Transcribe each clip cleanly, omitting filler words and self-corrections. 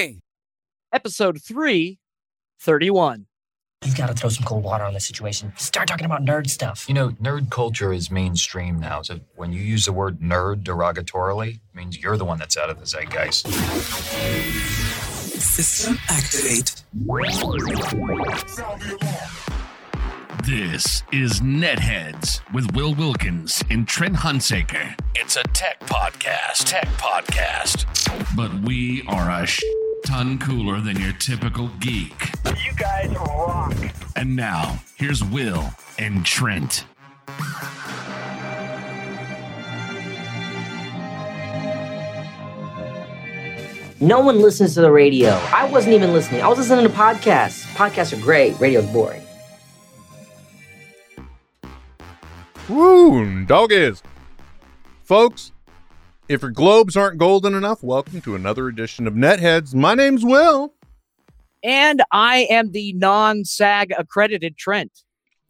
Gang! Episode 331. You've got to throw some cold water on this situation. Start talking about nerd stuff. You know, nerd culture is mainstream now. So when you use the word nerd derogatorily, it means you're the one that's out of the zeitgeist. System activate. This is NetHeads with Will Wilkins and Trent Hunsaker. It's a tech podcast. But we are a ton cooler than your typical geek. You guys rock. And now, here's Will and Trent. No one listens to the radio. I wasn't even listening. I was listening to podcasts. Podcasts are great. Radio's boring. Woo, dog is. Folks, if your globes aren't golden enough, welcome to another edition of NetHeads. My name's Will. And I am the non-SAG accredited Trent.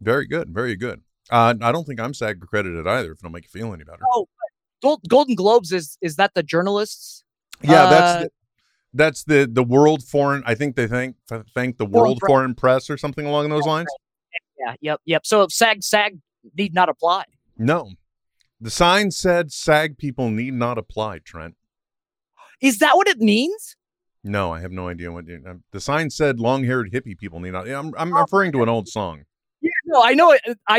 Very good. Very good. I don't think I'm SAG accredited either, if it'll make you feel any better. Oh, Golden Globes, is that the journalists? Yeah, that's the World Foreign, I think they thank the World Foreign Press or something along those lines. Right. Yeah, yep. So if SAG need not apply. No. The sign said SAG people need not apply, Trent. Is that what it means? No, I have no idea what the sign said. Long-haired hippie people need not. I'm referring to an old song. Yeah, no, I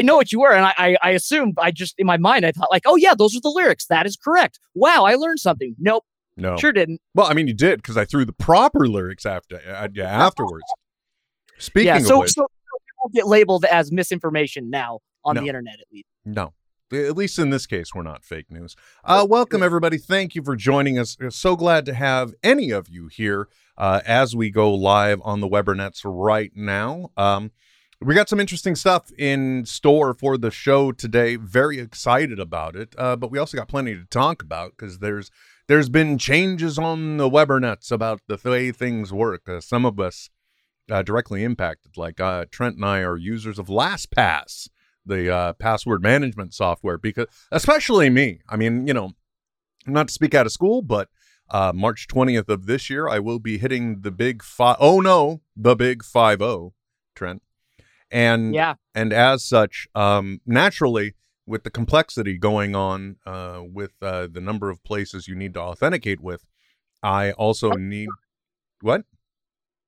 know what you were, and I assumed. I just in my mind I thought like, oh yeah, those are the lyrics. That is correct. Wow, I learned something. Nope, no, sure didn't. Well, I mean, you did because I threw the proper lyrics afterwards. Speaking of which, so people get labeled as misinformation now on the internet at least. No. At least in this case, we're not fake news. Welcome, everybody. Thank you for joining us. We're so glad to have any of you here as we go live on the Webernets right now. We got some interesting stuff in store for the show today. Very excited about it. But we also got plenty to talk about because there's been changes on the Webernets about the way things work. Some of us directly impacted, like Trent and I are users of LastPass, the password management software, because especially me, I mean, you know, not to speak out of school, but March 20th of this year, I will be hitting the big 5-0, Trent. And as such, naturally, with the complexity going on with the number of places you need to authenticate with, I also need what?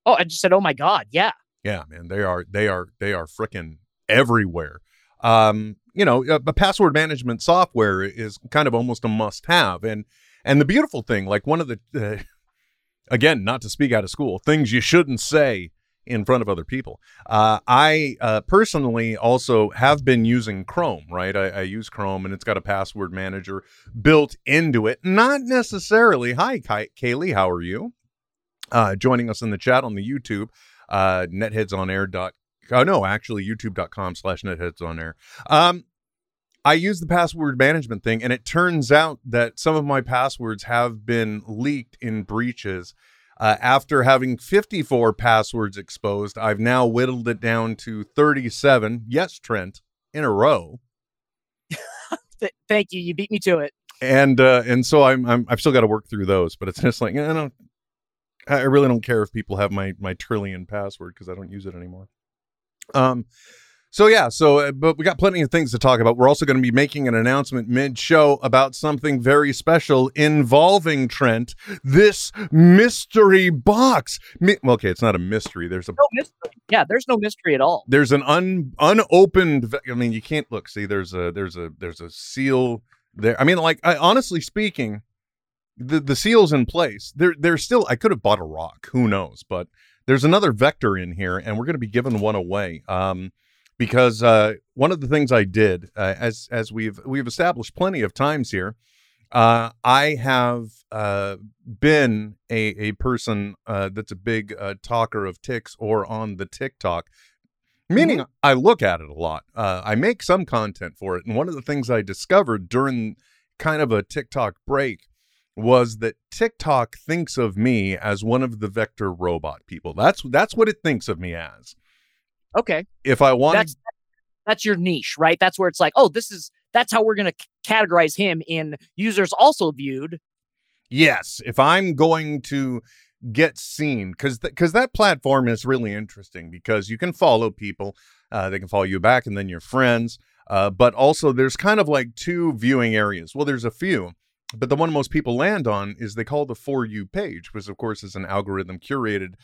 Oh, I just said, oh my God. Yeah. Yeah, man. They are frickin' everywhere. You know, the password management software is kind of almost a must have. And the beautiful thing, like one of the, again, not to speak out of school, things you shouldn't say in front of other people. I personally also have been using Chrome, right? I use Chrome and it's got a password manager built into it. Not necessarily. Hi, Kaylee. How are you? Joining us in the chat on the YouTube, netheadsonair.com. Oh, no, actually, youtube.com/netheadsonair. I use the password management thing, and it turns out that some of my passwords have been leaked in breaches. After having 54 passwords exposed, I've now whittled it down to 37. Yes, Trent, in a row. Thank you. You beat me to it. And so I've still got to work through those, but it's just like, I really don't care if people have my trillion password because I don't use it anymore. But we got plenty of things to talk about. We're also going to be making an announcement mid-show about something very special involving Trent, this mystery box. Okay, it's not a mystery. There's no mystery at all. There's an unopened, I mean, you can't look, see, there's a seal there. I mean, like, honestly speaking, the seal's in place. There's still, I could have bought a rock, who knows, but there's another Vector in here, and we're going to be giving one away because one of the things I did, as we've established plenty of times here, I have been a person that's a big talker of ticks or on the TikTok, meaning I look at it a lot. I make some content for it, and one of the things I discovered during kind of a TikTok break was that TikTok thinks of me as one of the Vector robot people. That's what it thinks of me as. Okay. If I want, that's your niche, right? That's where it's like, oh, that's how we're going to categorize him in users also viewed. Yes. If I'm going to get seen, because that platform is really interesting because you can follow people, they can follow you back, and then your friends. But also there's kind of like two viewing areas. Well, there's a few, but the one most people land on is they call the For You page, which of course is an algorithm curated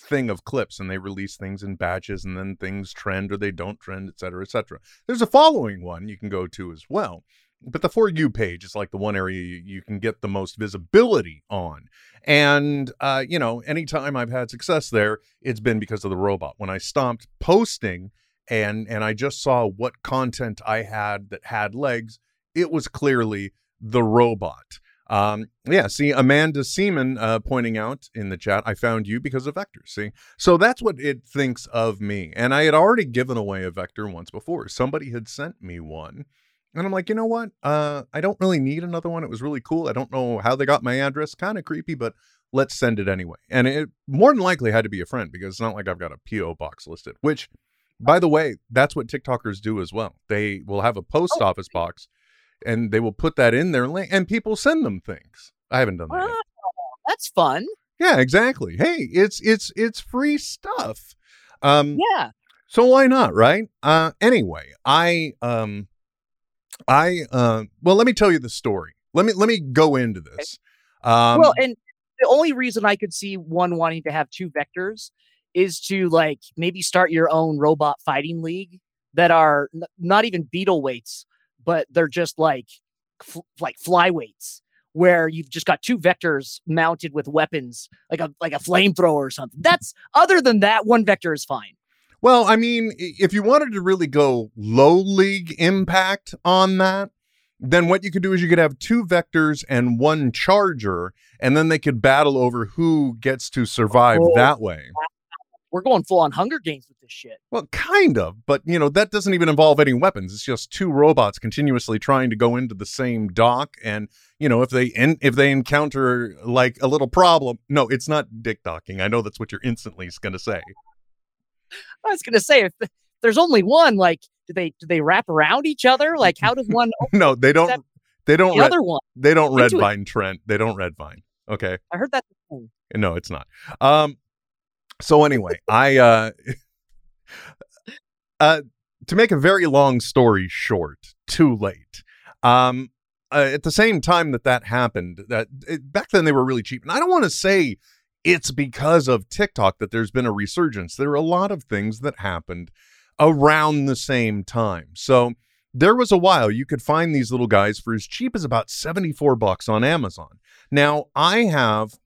thing of clips, and they release things in batches, and then things trend or they don't trend, et cetera, et cetera. There's a following one you can go to as well. But the For You page is like the one area you can get the most visibility on. And, you know, anytime I've had success there, it's been because of the robot. When I stopped posting and I just saw what content I had that had legs, it was clearly the robot. Yeah, see, Amanda Seaman pointing out in the chat, I found you because of Vector, see? So that's what it thinks of me. And I had already given away a Vector once before. Somebody had sent me one. And I'm like, you know what? I don't really need another one. It was really cool. I don't know how they got my address. Kind of creepy, but let's send it anyway. And it more than likely had to be a friend because it's not like I've got a P.O. box listed, which, by the way, that's what TikTokers do as well. They will have a post office box and they will put that in their link and people send them things. I haven't done that yet. That's fun. Yeah, exactly. Hey, it's free stuff. Yeah. So why not, right? Anyway, I well, let me tell you the story. Let me go into this. Well, and the only reason I could see one wanting to have two vectors is to like maybe start your own robot fighting league that are not even beetle weights, but they're just like flyweights where you've just got two vectors mounted with weapons like a flamethrower or something. That's other than that, one vector is fine. Well, I mean, if you wanted to really go low league impact on that, then what you could do is you could have two vectors and one charger, and then they could battle over who gets to survive that way. We're going full on Hunger Games with this shit. Well, kind of, but you know, that doesn't even involve any weapons. It's just two robots continuously trying to go into the same dock. And you know, if they encounter like a little problem, no, it's not dick docking. I know that's what you're instantly going to say. I was going to say, if there's only one, like, do they wrap around each other? Like, how does one? No, they don't. They don't. The other one. They don't red vine, Trent. They don't red vine. Okay. I heard that. No, it's not. So anyway, I to make a very long story short, too late. At the same time that happened, back then they were really cheap, and I don't want to say it's because of TikTok that there's been a resurgence. There are a lot of things that happened around the same time. So there was a while you could find these little guys for as cheap as about $74 on Amazon. Now I have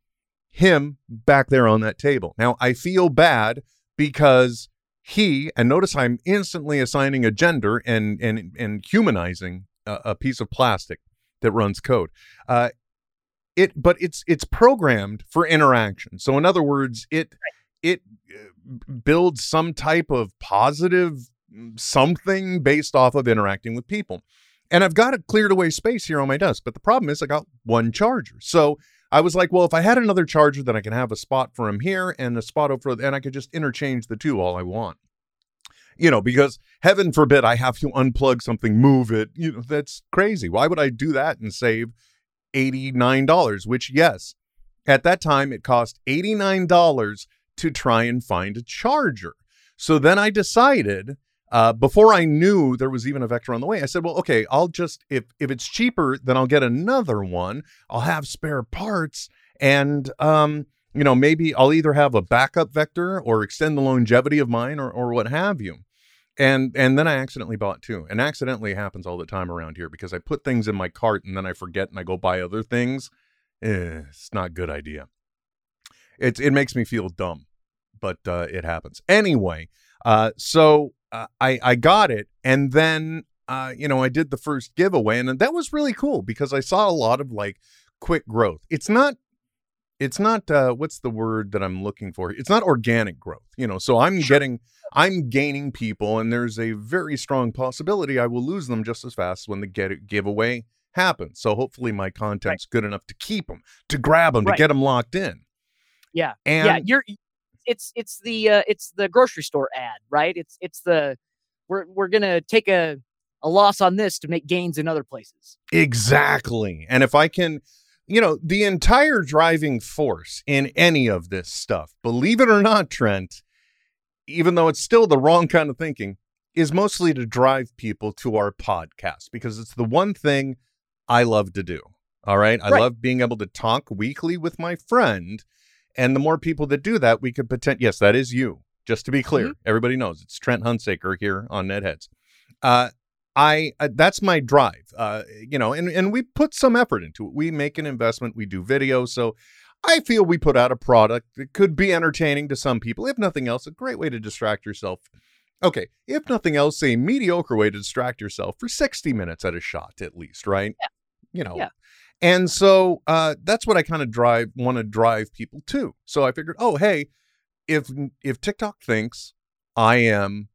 him back there on that table. Now I feel bad because and notice I'm instantly assigning a gender and humanizing a piece of plastic that runs code. But it's programmed for interaction. So in other words, it builds some type of positive something based off of interacting with people. And I've got a cleared away space here on my desk. But the problem is I got one charger. So I was like, well, if I had another charger, then I can have a spot for him here and a spot over there. And I could just interchange the two all I want. You know, because heaven forbid I have to unplug something, move it. You know, that's crazy. Why would I do that and save $89, which, yes, at that time it cost $89 to try and find a charger. So then I decided, before I knew there was even a Vector on the way, I said, well, okay, I'll just, if it's cheaper, then I'll get another one. I'll have spare parts and, you know, maybe I'll either have a backup Vector or extend the longevity of mine or what have you. And then I accidentally bought two, and accidentally happens all the time around here because I put things in my cart and then I forget and I go buy other things. It's not a good idea. It makes me feel dumb, but it happens anyway. So I got it, and then you know, I did the first giveaway, and that was really cool because I saw a lot of like quick growth. It's not what's the word that I'm looking for? It's not organic growth, you know, so I'm gaining people, and there's a very strong possibility I will lose them just as fast when the giveaway happens. So hopefully my content's good enough to keep them, to grab them, to get them locked in. Yeah. And yeah, it's the grocery store ad, right? It's the, we're going to take a loss on this to make gains in other places. Exactly. And if I can, you know, the entire driving force in any of this stuff, believe it or not, Trent, even though it's still the wrong kind of thinking, is mostly to drive people to our podcast, because it's the one thing I love to do. All right. I love being able to talk weekly with my friend. And the more people that do that, we could pretend. Yes, that is you. Just to be clear, everybody knows it's Trent Hunsaker here on NetHeads. That's my drive, you know, and we put some effort into it. We make an investment. We do video. So I feel we put out a product that could be entertaining to some people. If nothing else, a great way to distract yourself. Okay, if nothing else, a mediocre way to distract yourself for 60 minutes at a shot, at least, right? Yeah. You know, and so that's what I kind of want to drive people to. So I figured, oh, hey, if TikTok thinks I am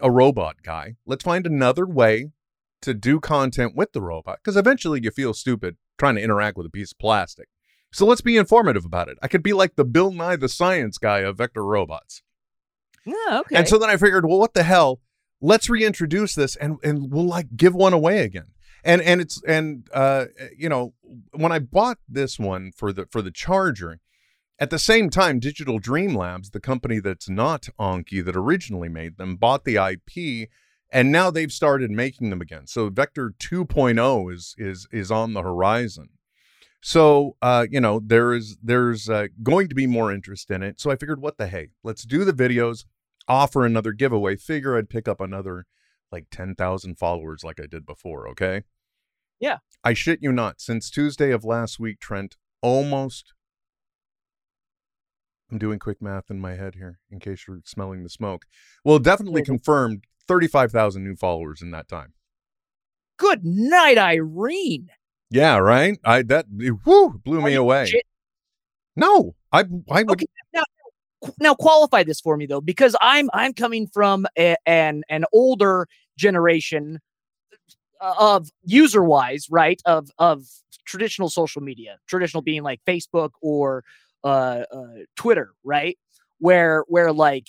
a robot guy, let's find another way to do content with the robot, because eventually you feel stupid trying to interact with a piece of plastic. So let's be informative about it. I could be like the Bill Nye the Science Guy of Vector Robots. Oh, okay. And so then I figured, well, what the hell? Let's reintroduce this and we'll like give one away again. And you know, when I bought this one for the charger, at the same time, Digital Dream Labs, the company that's not Anki that originally made them, bought the IP, and now they've started making them again. So Vector 2.0 is on the horizon. So, you know, there's going to be more interest in it. So I figured, what the hey, let's do the videos, offer another giveaway, figure I'd pick up another like 10,000 followers like I did before. Okay. Yeah. I shit you not, since Tuesday of last week, Trent, almost, I'm doing quick math in my head here in case you're smelling the smoke. Well, definitely confirmed 35,000 new followers in that time. Good night, Irene. Yeah, right. Blew me away. Legit? No, I would. Okay, now qualify this for me though, because I'm coming from an older generation of user wise, right? Of traditional social media, traditional being like Facebook or Twitter, right? Where like,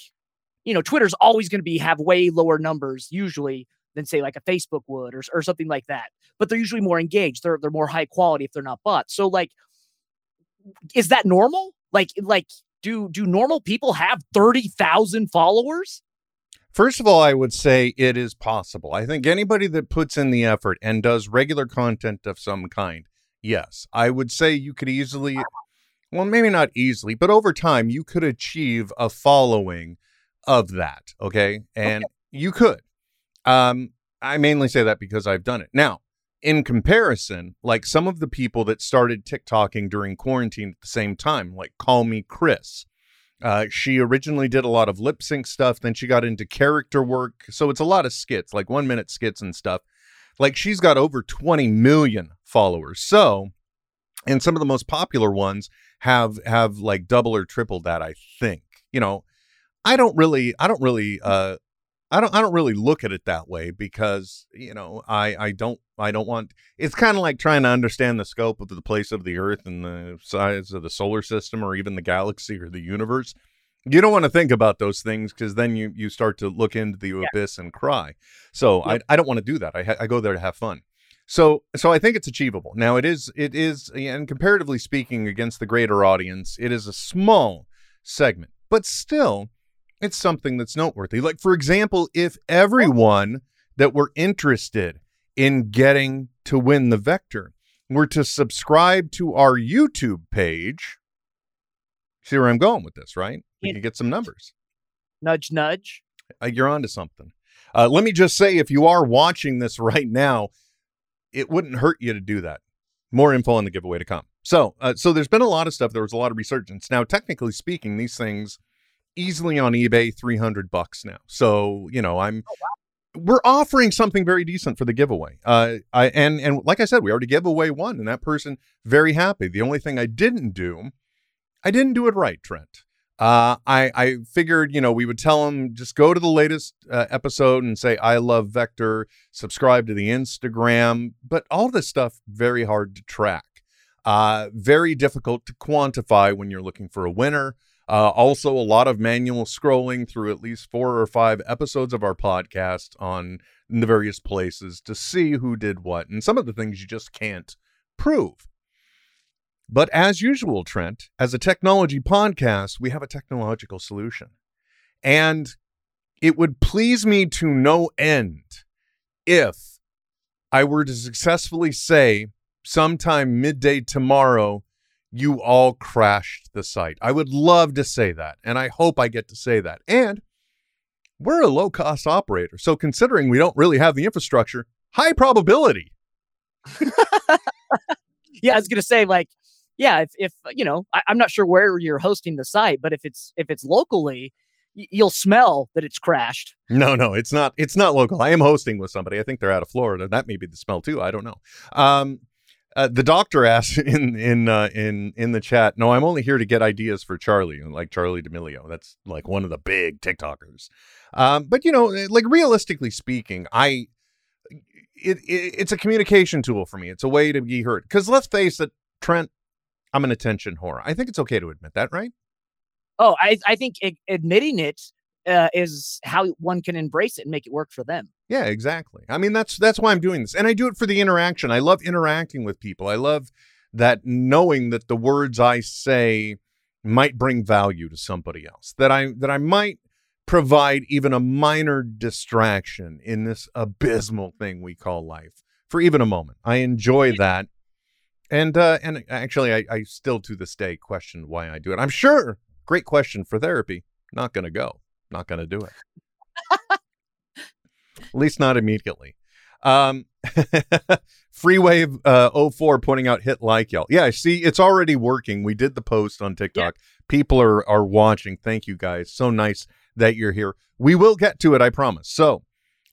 you know, Twitter's always going to have way lower numbers usually than say like a Facebook would or something like that. But they're usually more engaged. They're more high quality if they're not bots. So like, is that normal? Like do normal people have 30,000 followers? First of all, I would say it is possible. I think anybody that puts in the effort and does regular content of some kind, yes, I would say you could easily, well, maybe not easily, but over time you could achieve a following of that. Okay. And you could. I mainly say that because I've done it. Now, in comparison, like some of the people that started TikToking during quarantine at the same time, like Call Me Chris, she originally did a lot of lip sync stuff. Then she got into character work. So it's a lot of skits, like 1-minute skits and stuff. Like she's got over 20 million followers. So, and some of the most popular ones have like double or triple that, I think. You know, I don't really look at it that way because, you know, I don't want, it's kind of like trying to understand the scope of the place of the earth and the size of the solar system or even the galaxy or the universe. You don't want to think about those things because then you start to look into the abyss and cry. So I don't want to do that. I go there to have fun. So I think it's achievable. Now it is, and comparatively speaking against the greater audience, it is a small segment, but still, it's something that's noteworthy. Like, for example, if everyone that were interested in getting to win the Vector were to subscribe to our YouTube page, see where I'm going with this, right? We could get some numbers. Nudge, nudge. You're onto something. Let me just say, if you are watching this right now, it wouldn't hurt you to do that. More info on the giveaway to come. So there's been a lot of stuff. There was a lot of resurgence. Now, technically speaking, these things easily on eBay, $300 now. So, you know, we're offering something very decent for the giveaway. And like I said, we already gave away one and that person very happy. The only thing I didn't do it right, Trent. I figured, you know, we would tell them just go to the latest episode and say, I love Vector, subscribe to the Instagram, but all this stuff very hard to track. Very difficult to quantify when you're looking for a winner. Also, a lot of manual scrolling through at least 4 or 5 episodes of our podcast on the various places to see who did what. And some of the things you just can't prove. But as usual, Trent, as a technology podcast, we have a technological solution. And it would please me to no end if I were to successfully say sometime midday tomorrow, you all crashed the site. I would love to say that, and I hope I get to say that. And we're a low-cost operator, so considering we don't really have the infrastructure, high probability. Yeah, I was going to say, like, yeah, if you know, I'm not sure where you're hosting the site, but if it's locally, you'll smell that it's crashed. No, it's not local. I am hosting with somebody. I think they're out of Florida. That may be the smell too. I don't know. The doctor asked in the chat, no, I'm only here to get ideas for Charlie, like Charlie D'Amelio. That's like one of the big TikTokers. But, you know, like realistically speaking, it's a communication tool for me. It's a way to be heard. Because let's face it, Trent, I'm an attention whore. I think it's okay to admit that, right? Oh, I think admitting it is how one can embrace it and make it work for them. Yeah, exactly. I mean, that's why I'm doing this. And I do it for the interaction. I love interacting with people. I love that knowing that the words I say might bring value to somebody else, that I might provide even a minor distraction in this abysmal thing we call life for even a moment. I enjoy that. And actually, I still to this day question why I do it. I'm sure. Great question for therapy. Not going to go. Not going to do it. At least not immediately. Freewave 04 pointing out hit like y'all. Yeah, see, it's already working. We did the post on TikTok. Yeah. People are watching. Thank you guys. So nice that you're here. We will get to it, I promise. So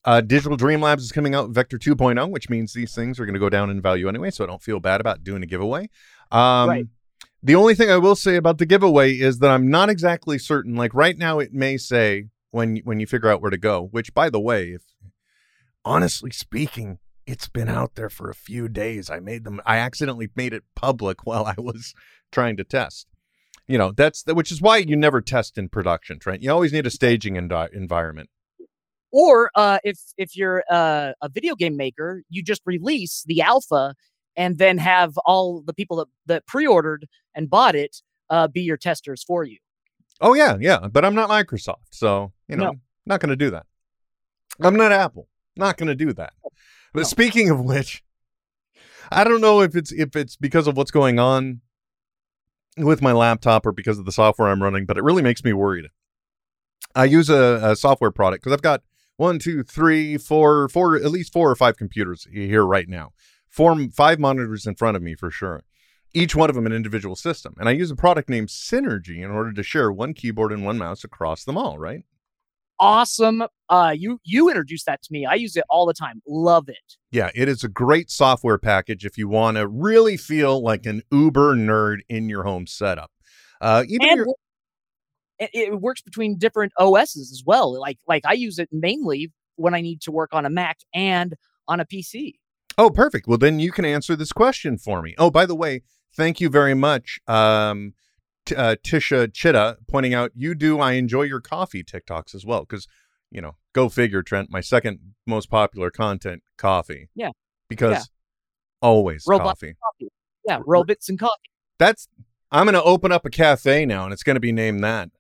Digital Dream Labs is coming out Vector 2.0, which means these things are going to go down in value anyway, so I don't feel bad about doing a giveaway. Right. The only thing I will say about the giveaway is that I'm not exactly certain. Like right now, it may say when you figure out where to go, which, by the way, if honestly speaking, it's been out there for a few days. I accidentally made it public while I was trying to test. You know, which is why you never test in production, Trent. You always need a staging environment. Or if you're a video game maker, you just release the alpha and then have all the people that pre-ordered and bought it be your testers for you. Oh, yeah. But I'm not Microsoft, so, you know, not going to do that. I'm not Apple. Not going to do that. But speaking of which, I don't know if it's because of what's going on with my laptop or because of the software I'm running, but it really makes me worried. I use a software product because I've got 1, 2, 3, 4, at least 4 or 5 computers here right now. 4, 5 monitors in front of me for sure. Each one of them an individual system. And I use a product named Synergy in order to share one keyboard and one mouse across them all, right? Awesome. You introduced that to me. I use it all the time. Love it. Yeah, it is a great software package if you want to really feel like an Uber nerd in your home setup. It works between different OSs as well. Like I use it mainly when I need to work on a Mac and on a PC. Oh, perfect. Well, then you can answer this question for me. Oh, by the way, thank you very much, Tisha Chitta, pointing out I enjoy your coffee TikToks as well. Because, you know, go figure, Trent, my second most popular content, coffee. Yeah. Because always coffee. Yeah, robots and coffee. I'm going to open up a cafe now, and it's going to be named that.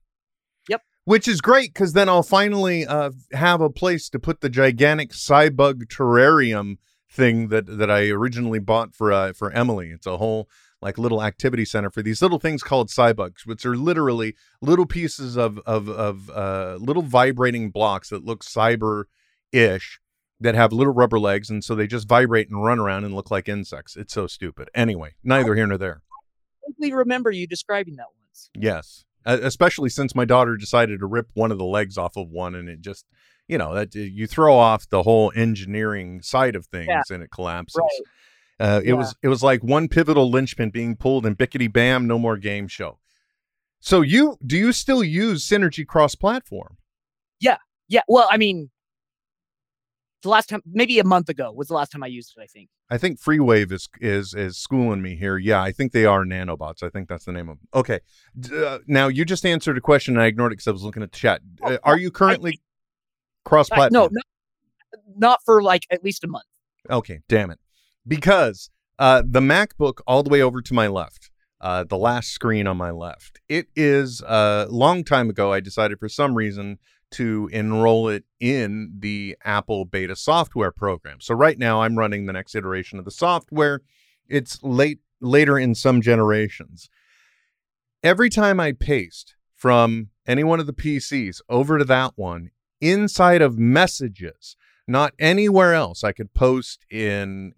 Which is great, because then I'll finally have a place to put the gigantic Cybug terrarium thing that I originally bought for Emily. It's a whole like little activity center for these little things called Cybugs, which are literally little pieces of little vibrating blocks that look cyber-ish that have little rubber legs, and so they just vibrate and run around and look like insects. It's so stupid. Anyway, neither here nor there. I vaguely remember you describing that once. Yes, especially since my daughter decided to rip one of the legs off of one, and it just. You know, that you throw off the whole engineering side of things and it collapses. Right. It was like one pivotal linchpin being pulled and bickety bam, no more game show. So do you still use Synergy cross-platform? Yeah. Well, I mean, the last time, maybe a month ago was the last time I used it, I think. I think Freewave is schooling me here. Yeah, I think they are nanobots. I think that's the name of them. Okay. Now, you just answered a question and I ignored it because I was looking at the chat. Are you currently... cross-platform? No, not for like at least a month. Okay, damn it. Because the MacBook all the way over to my left the last screen on my left. It is a long time ago, I decided for some reason to enroll it in the Apple beta software program. So right now I'm running the next iteration of the software. It's later in some generations. Every time I paste from any one of the PCs over to that one, inside of messages, not anywhere else. I could post in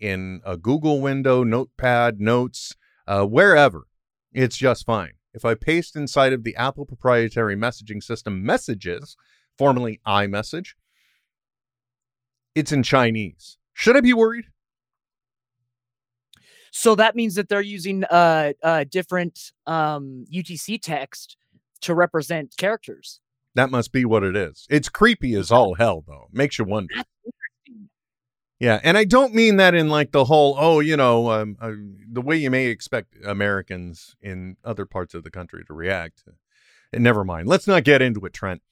a Google window, Notepad, Notes, wherever. It's just fine. If I paste inside of the Apple proprietary messaging system messages, formerly iMessage, it's in Chinese. Should I be worried? So that means that they're using different UTC text to represent characters. That must be what it is. It's creepy as all hell, though. Makes you wonder. Yeah, and I don't mean that in like the whole, the way you may expect Americans in other parts of the country to react. And never mind. Let's not get into it, Trent.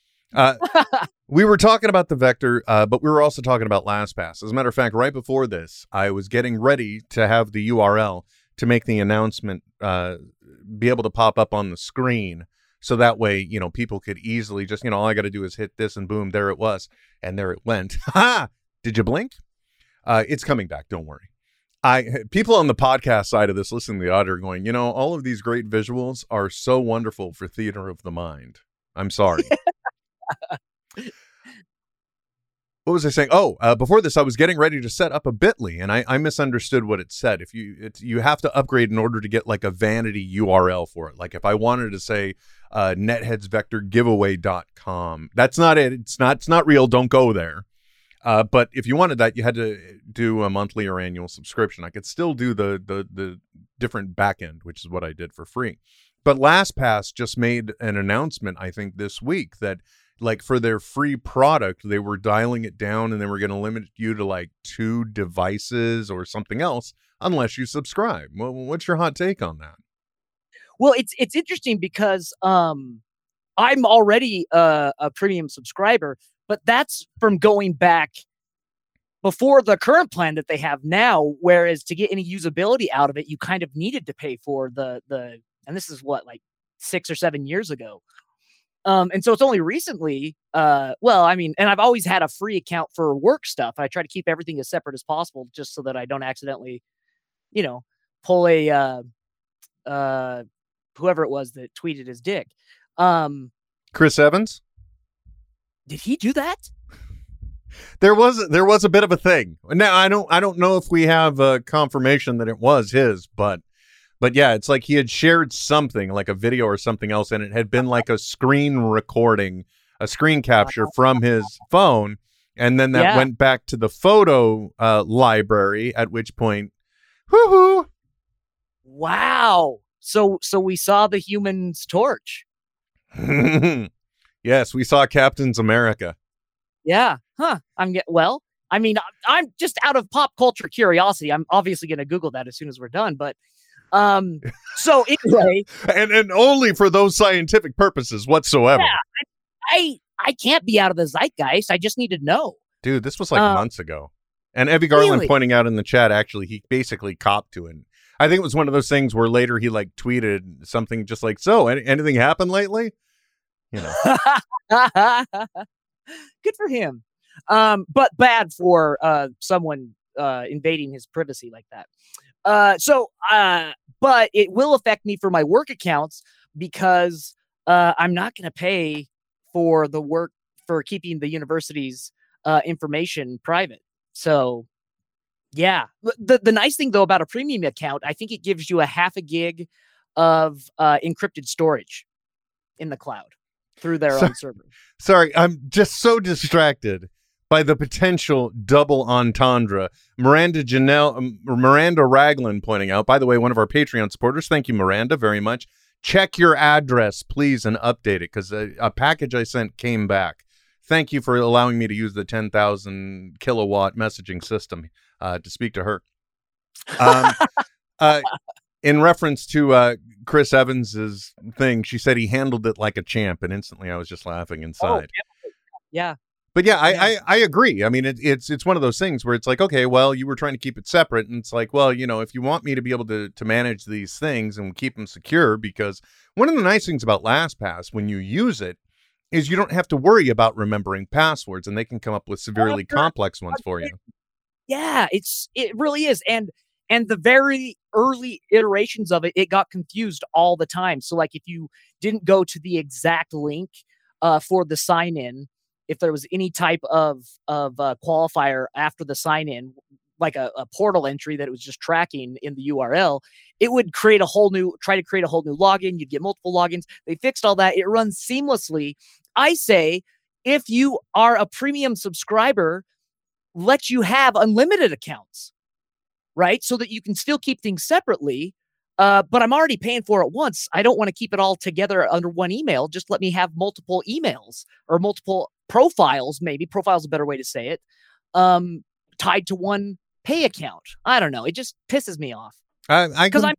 We were talking about the Vector, but we were also talking about LastPass. As a matter of fact, right before this, I was getting ready to have the URL to make the announcement be able to pop up on the screen. So that way, people could easily just, all I got to do is hit this and boom, there it was. And there it went. Ha! Did you blink? It's coming back. Don't worry. People on the podcast side of this, listening to the audio, are going, all of these great visuals are so wonderful for theater of the mind. I'm sorry. What was I saying? Before this, I was getting ready to set up a Bitly, and I misunderstood what it said. If you have to upgrade in order to get like a vanity URL for it. Like if I wanted to say NetheadsVectorGiveaway.com, that's not it. It's not real. Don't go there. But if you wanted that, you had to do a monthly or annual subscription. I could still do the different backend, which is what I did for free. But LastPass just made an announcement, I think, this week that. Like for their free product, they were dialing it down and they were going to limit you to like 2 devices or something else unless you subscribe. Well, what's your hot take on that? Well, it's interesting because I'm already a premium subscriber, but that's from going back before the current plan that they have now. Whereas to get any usability out of it, you kind of needed to pay for the and this is what, like 6 or 7 years ago. And so it's only recently, and I've always had a free account for work stuff. I try to keep everything as separate as possible just so that I don't accidentally, pull a, whoever it was that tweeted his dick. Chris Evans. Did he do that? There was a bit of a thing. Now I don't know if we have a confirmation that it was his, But yeah, it's like he had shared something like a video or something else, and it had been like a screen recording, a screen capture from his phone. And then that went back to the photo library, at which point, whoo-hoo. Wow. So we saw the Human's Torch. Yes, we saw Captain's America. Yeah. Huh. I'm just out of pop culture curiosity. I'm obviously going to Google that as soon as we're done, but. So anyway, and only for those scientific purposes whatsoever. Yeah, I can't be out of the zeitgeist. I just need to know. Dude, this was like months ago. And Evie Garland pointing out in the chat, actually, he basically copped to it. I think it was one of those things where later he like tweeted something just like, so anything happened lately? Good for him. But bad for someone invading his privacy like that. But it will affect me for my work accounts because I'm not going to pay for the work for keeping the university's information private. So, yeah. The nice thing, though, about a premium account, I think it gives you a half a gig of encrypted storage in the cloud through their own server. Sorry, I'm just so distracted by the potential double entendre. Miranda Raglan pointing out, by the way, one of our Patreon supporters. Thank you, Miranda, very much. Check your address, please, and update it, because a package I sent came back. Thank you for allowing me to use the 10,000 kilowatt messaging system to speak to her. In reference to Chris Evans's thing, she said he handled it like a champ, and instantly I was just laughing inside. Oh, yeah. But yeah, I agree. I mean, it's one of those things where it's like, okay, well, you were trying to keep it separate. And it's like, well, you know, if you want me to be able to manage these things and keep them secure, because one of the nice things about LastPass when you use it is you don't have to worry about remembering passwords, and they can come up with severely complex ones for you. Yeah, it really is. And the very early iterations of it, it got confused all the time. So like if you didn't go to the exact link for the sign in, if there was any type of qualifier after the sign-in, like a portal entry that it was just tracking in the URL, it would create a whole new login. You'd get multiple logins. They fixed all that. It runs seamlessly. I say, if you are a premium subscriber, let you have unlimited accounts, right? So that you can still keep things separately. But I'm already paying for it once. I don't want to keep it all together under one email. Just let me have multiple emails or multiple profiles, maybe. Profile's a better way to say it. Tied to one pay account. I don't know. It just pisses me off. Because I'm trying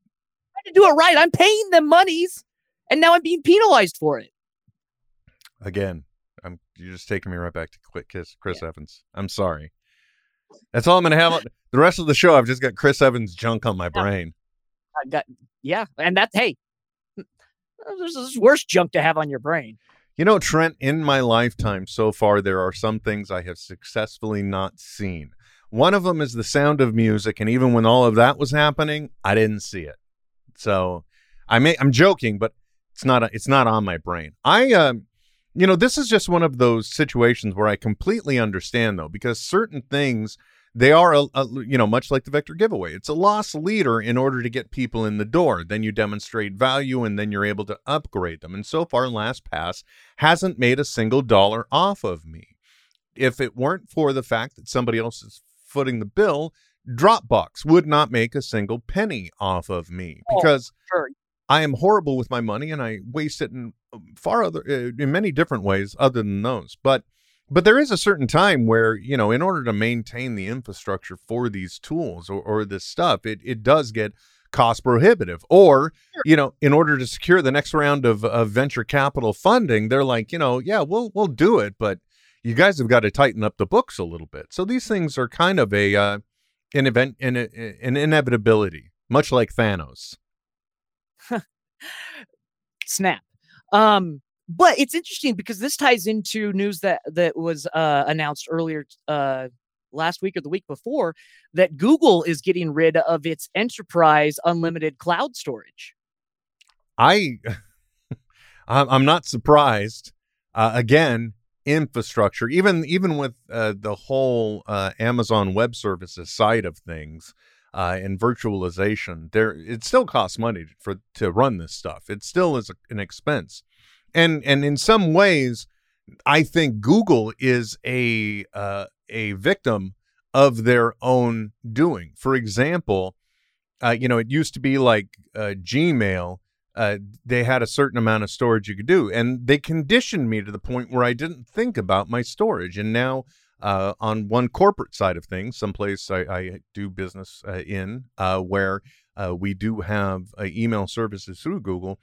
to do it right. I'm paying them monies, and now I'm being penalized for it. Again, you're just taking me right back to Chris Evans. I'm sorry. That's all I'm going to have. The rest of the show, I've just got Chris Evans junk on my brain. And that's, hey, there's worse junk to have on your brain. You know, Trent, in my lifetime so far, there are some things I have successfully not seen. One of them is The Sound of Music, and even when all of that was happening, I didn't see it. So I'm joking, but it's not on my brain. This is just one of those situations where I completely understand, though, because certain things, they are, much like the Vector giveaway. It's a loss leader in order to get people in the door. Then you demonstrate value, and then you're able to upgrade them. And so far, LastPass hasn't made a single dollar off of me. If it weren't for the fact that somebody else is footing the bill, Dropbox would not make a single penny off of me because I am horrible with my money, and I waste it in many different ways other than those. But there is a certain time where, you know, in order to maintain the infrastructure for these tools or this stuff, it does get cost prohibitive. Or, you know, in order to secure the next round of venture capital funding, they're like, you know, yeah, we'll do it, but you guys have got to tighten up the books a little bit. So these things are kind of an inevitability, much like Thanos. Snap. But it's interesting because this ties into news that was announced earlier last week or the week before, that Google is getting rid of its enterprise unlimited cloud storage. I'm not surprised. Again, infrastructure, even with the whole Amazon Web Services side of things and virtualization, it still costs money to run this stuff. It still is an expense. And in some ways, I think Google is a victim of their own doing. For example, it used to be like Gmail. They had a certain amount of storage you could do, and they conditioned me to the point where I didn't think about my storage. And now on one corporate side of things, someplace I do business where we do have email services through Google,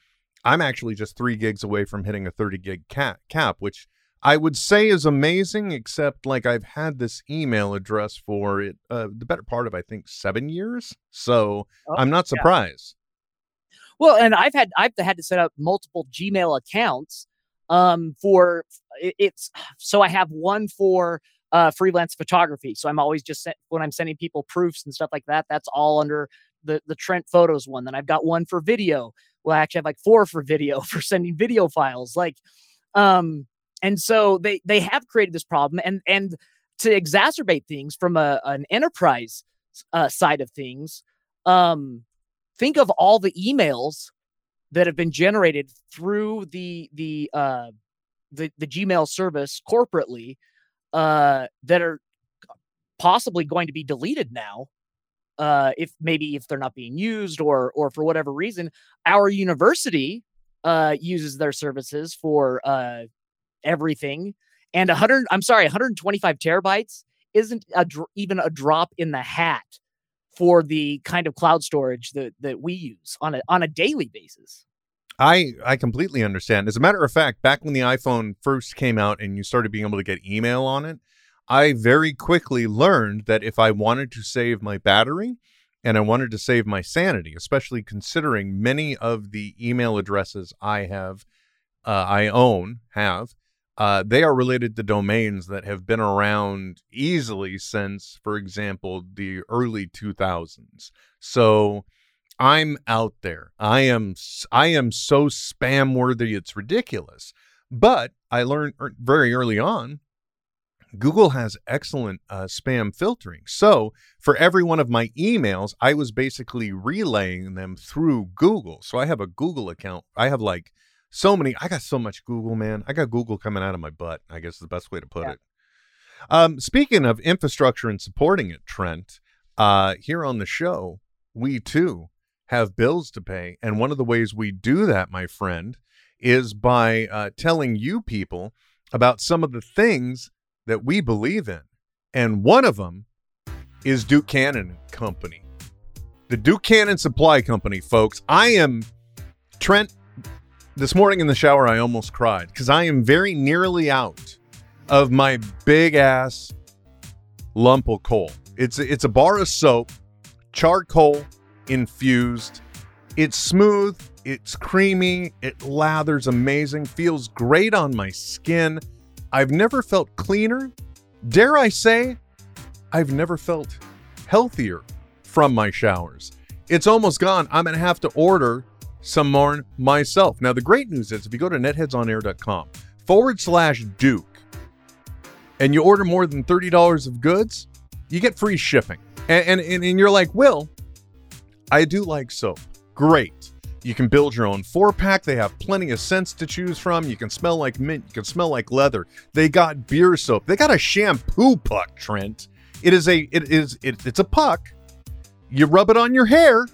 I'm actually just 3 gigs away from hitting a 30 gig cap, which I would say is amazing, except like I've had this email address for it, the better part of, I think, 7 years. So I'm not surprised. Well, and I've had to set up multiple Gmail accounts so I have one for freelance photography. So I'm always just when I'm sending people proofs and stuff like that, that's all under the Trent Photos one. Then I've got one for video. Well, I actually have like 4 for video, for sending video files. Like, and so they have created this problem, and to exacerbate things from an enterprise side of things, think of all the emails that have been generated through the Gmail service corporately that are possibly going to be deleted now. If they're not being used or for whatever reason. Our university uses their services for everything, and 125 terabytes isn't even a drop in the hat for the kind of cloud storage that we use on a daily basis. I completely understand. As a matter of fact, back when the iPhone first came out and you started being able to get email on it, I very quickly learned that if I wanted to save my battery and I wanted to save my sanity, especially considering many of the email addresses I have, they are related to domains that have been around easily since, for example, the early 2000s. So I'm out there. I am so spam worthy, it's ridiculous. But I learned very early on, Google has excellent spam filtering. So for every one of my emails, I was basically relaying them through Google. So I have a Google account. I have like so many. I got so much Google, man. I got Google coming out of my butt, I guess is the best way to put it. Speaking of infrastructure and supporting it, Trent, here on the show, we too have bills to pay. And one of the ways we do that, my friend, is by telling you people about some of the things that we believe in. And one of them is Duke Cannon Company. The Duke Cannon Supply Company, folks. I am, Trent, this morning in the shower, I almost cried because I am very nearly out of my big ass lump of coal. It's a bar of soap, charcoal infused. It's smooth, it's creamy, it lathers amazing, feels great on my skin. I've never felt cleaner. Dare I say, I've never felt healthier from my showers. It's almost gone. I'm going to have to order some more myself. Now, the great news is if you go to netheadsonair.com/Duke and you order more than $30 of goods, you get free shipping. And you're like, Will, I do like soap. Great. You can build your own 4-pack. They have plenty of scents to choose from. You can smell like mint. You can smell like leather. They got beer soap. They got a shampoo puck, Trent. It's a puck. You rub it on your hair,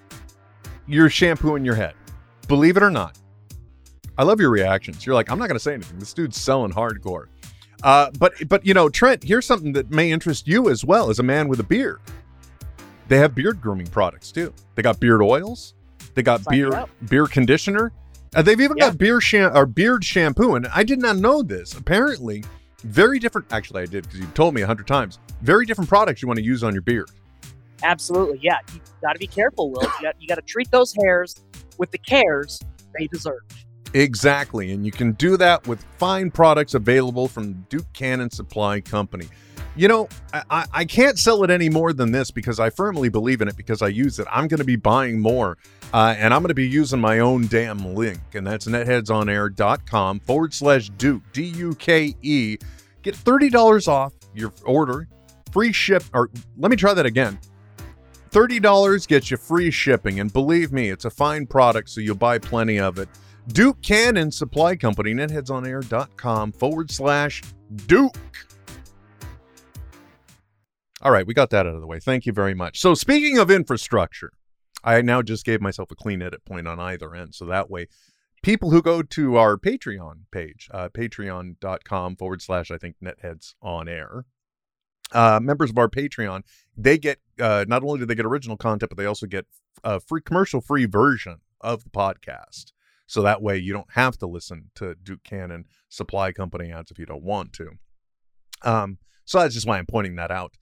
you're shampooing your head. Believe it or not. I love your reactions. You're like, I'm not going to say anything. This dude's selling hardcore. But you know, Trent, here's something that may interest you as well as a man with a beard. They have beard grooming products too. They got beard oils. They got beer conditioner. They've even got beard shampoo. And I did not know this. Apparently, very different. Actually, I did because you told me 100 times. Very different products you want to use on your beard. Absolutely. Yeah. You got to be careful, Will. You got to treat those hairs with the cares they deserve. Exactly. And you can do that with fine products available from Duke Cannon Supply Company. You know, I can't sell it any more than this because I firmly believe in it because I use it. I'm going to be buying more and I'm going to be using my own damn link. And that's netheadsonair.com/Duke, DUKE. Get $30 off your order, free ship. Or let me try that again. $30 gets you free shipping. And believe me, it's a fine product, so you'll buy plenty of it. Duke Cannon Supply Company, netheadsonair.com/Duke. All right, we got that out of the way. Thank you very much. So speaking of infrastructure, I now just gave myself a clean edit point on either end. So that way, people who go to our Patreon page, patreon.com/ I think, NetHeads on Air, members of our Patreon, they get, not only do they get original content, but they also get a free commercial-free version of the podcast. So that way you don't have to listen to Duke Cannon Supply Company ads if you don't want to. So that's just why I'm pointing that out.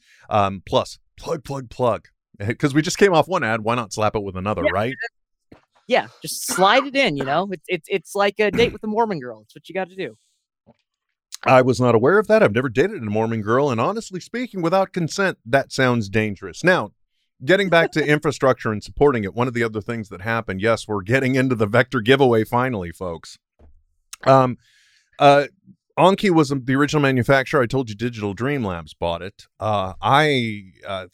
Plus, plug. Because we just came off one ad. Why not slap it with another, right? Yeah, just slide it in, you know? It's like a date with a Mormon girl. It's what you got to do. I was not aware of that. I've never dated a Mormon girl. And honestly speaking, without consent, that sounds dangerous. Now, getting back to infrastructure and supporting it, one of the other things that happened, yes, we're getting into the Vector giveaway finally, folks. Anki was the original manufacturer. I told you Digital Dream Labs bought it. I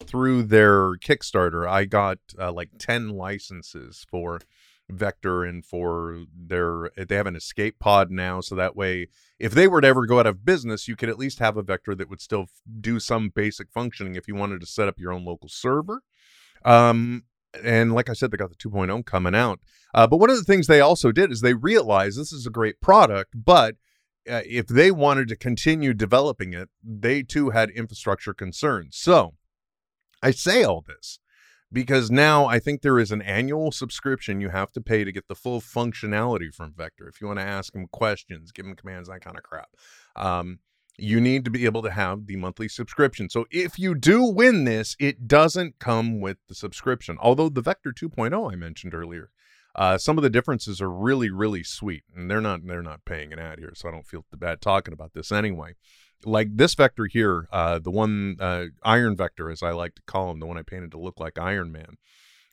through their Kickstarter, I got like 10 licenses for Vector and for they have an escape pod now. So that way, if they were to ever go out of business, you could at least have a Vector that would still do some basic functioning if you wanted to set up your own local server. And like I said, they got the 2.0 coming out. But one of the things they also did is they realized this is a great product, but if they wanted to continue developing it, they too had infrastructure concerns. So I say all this because now I think there is an annual subscription you have to pay to get the full functionality from Vector. If you want to ask him questions, give him commands, that kind of crap, you need to be able to have the monthly subscription. So if you do win this, it doesn't come with the subscription. Although the Vector 2.0 I mentioned earlier, some of the differences are really, really sweet, and they're not paying an ad here, so I don't feel bad talking about this anyway. Like this Vector here, the one Iron Vector, as I like to call him, the one I painted to look like Iron Man.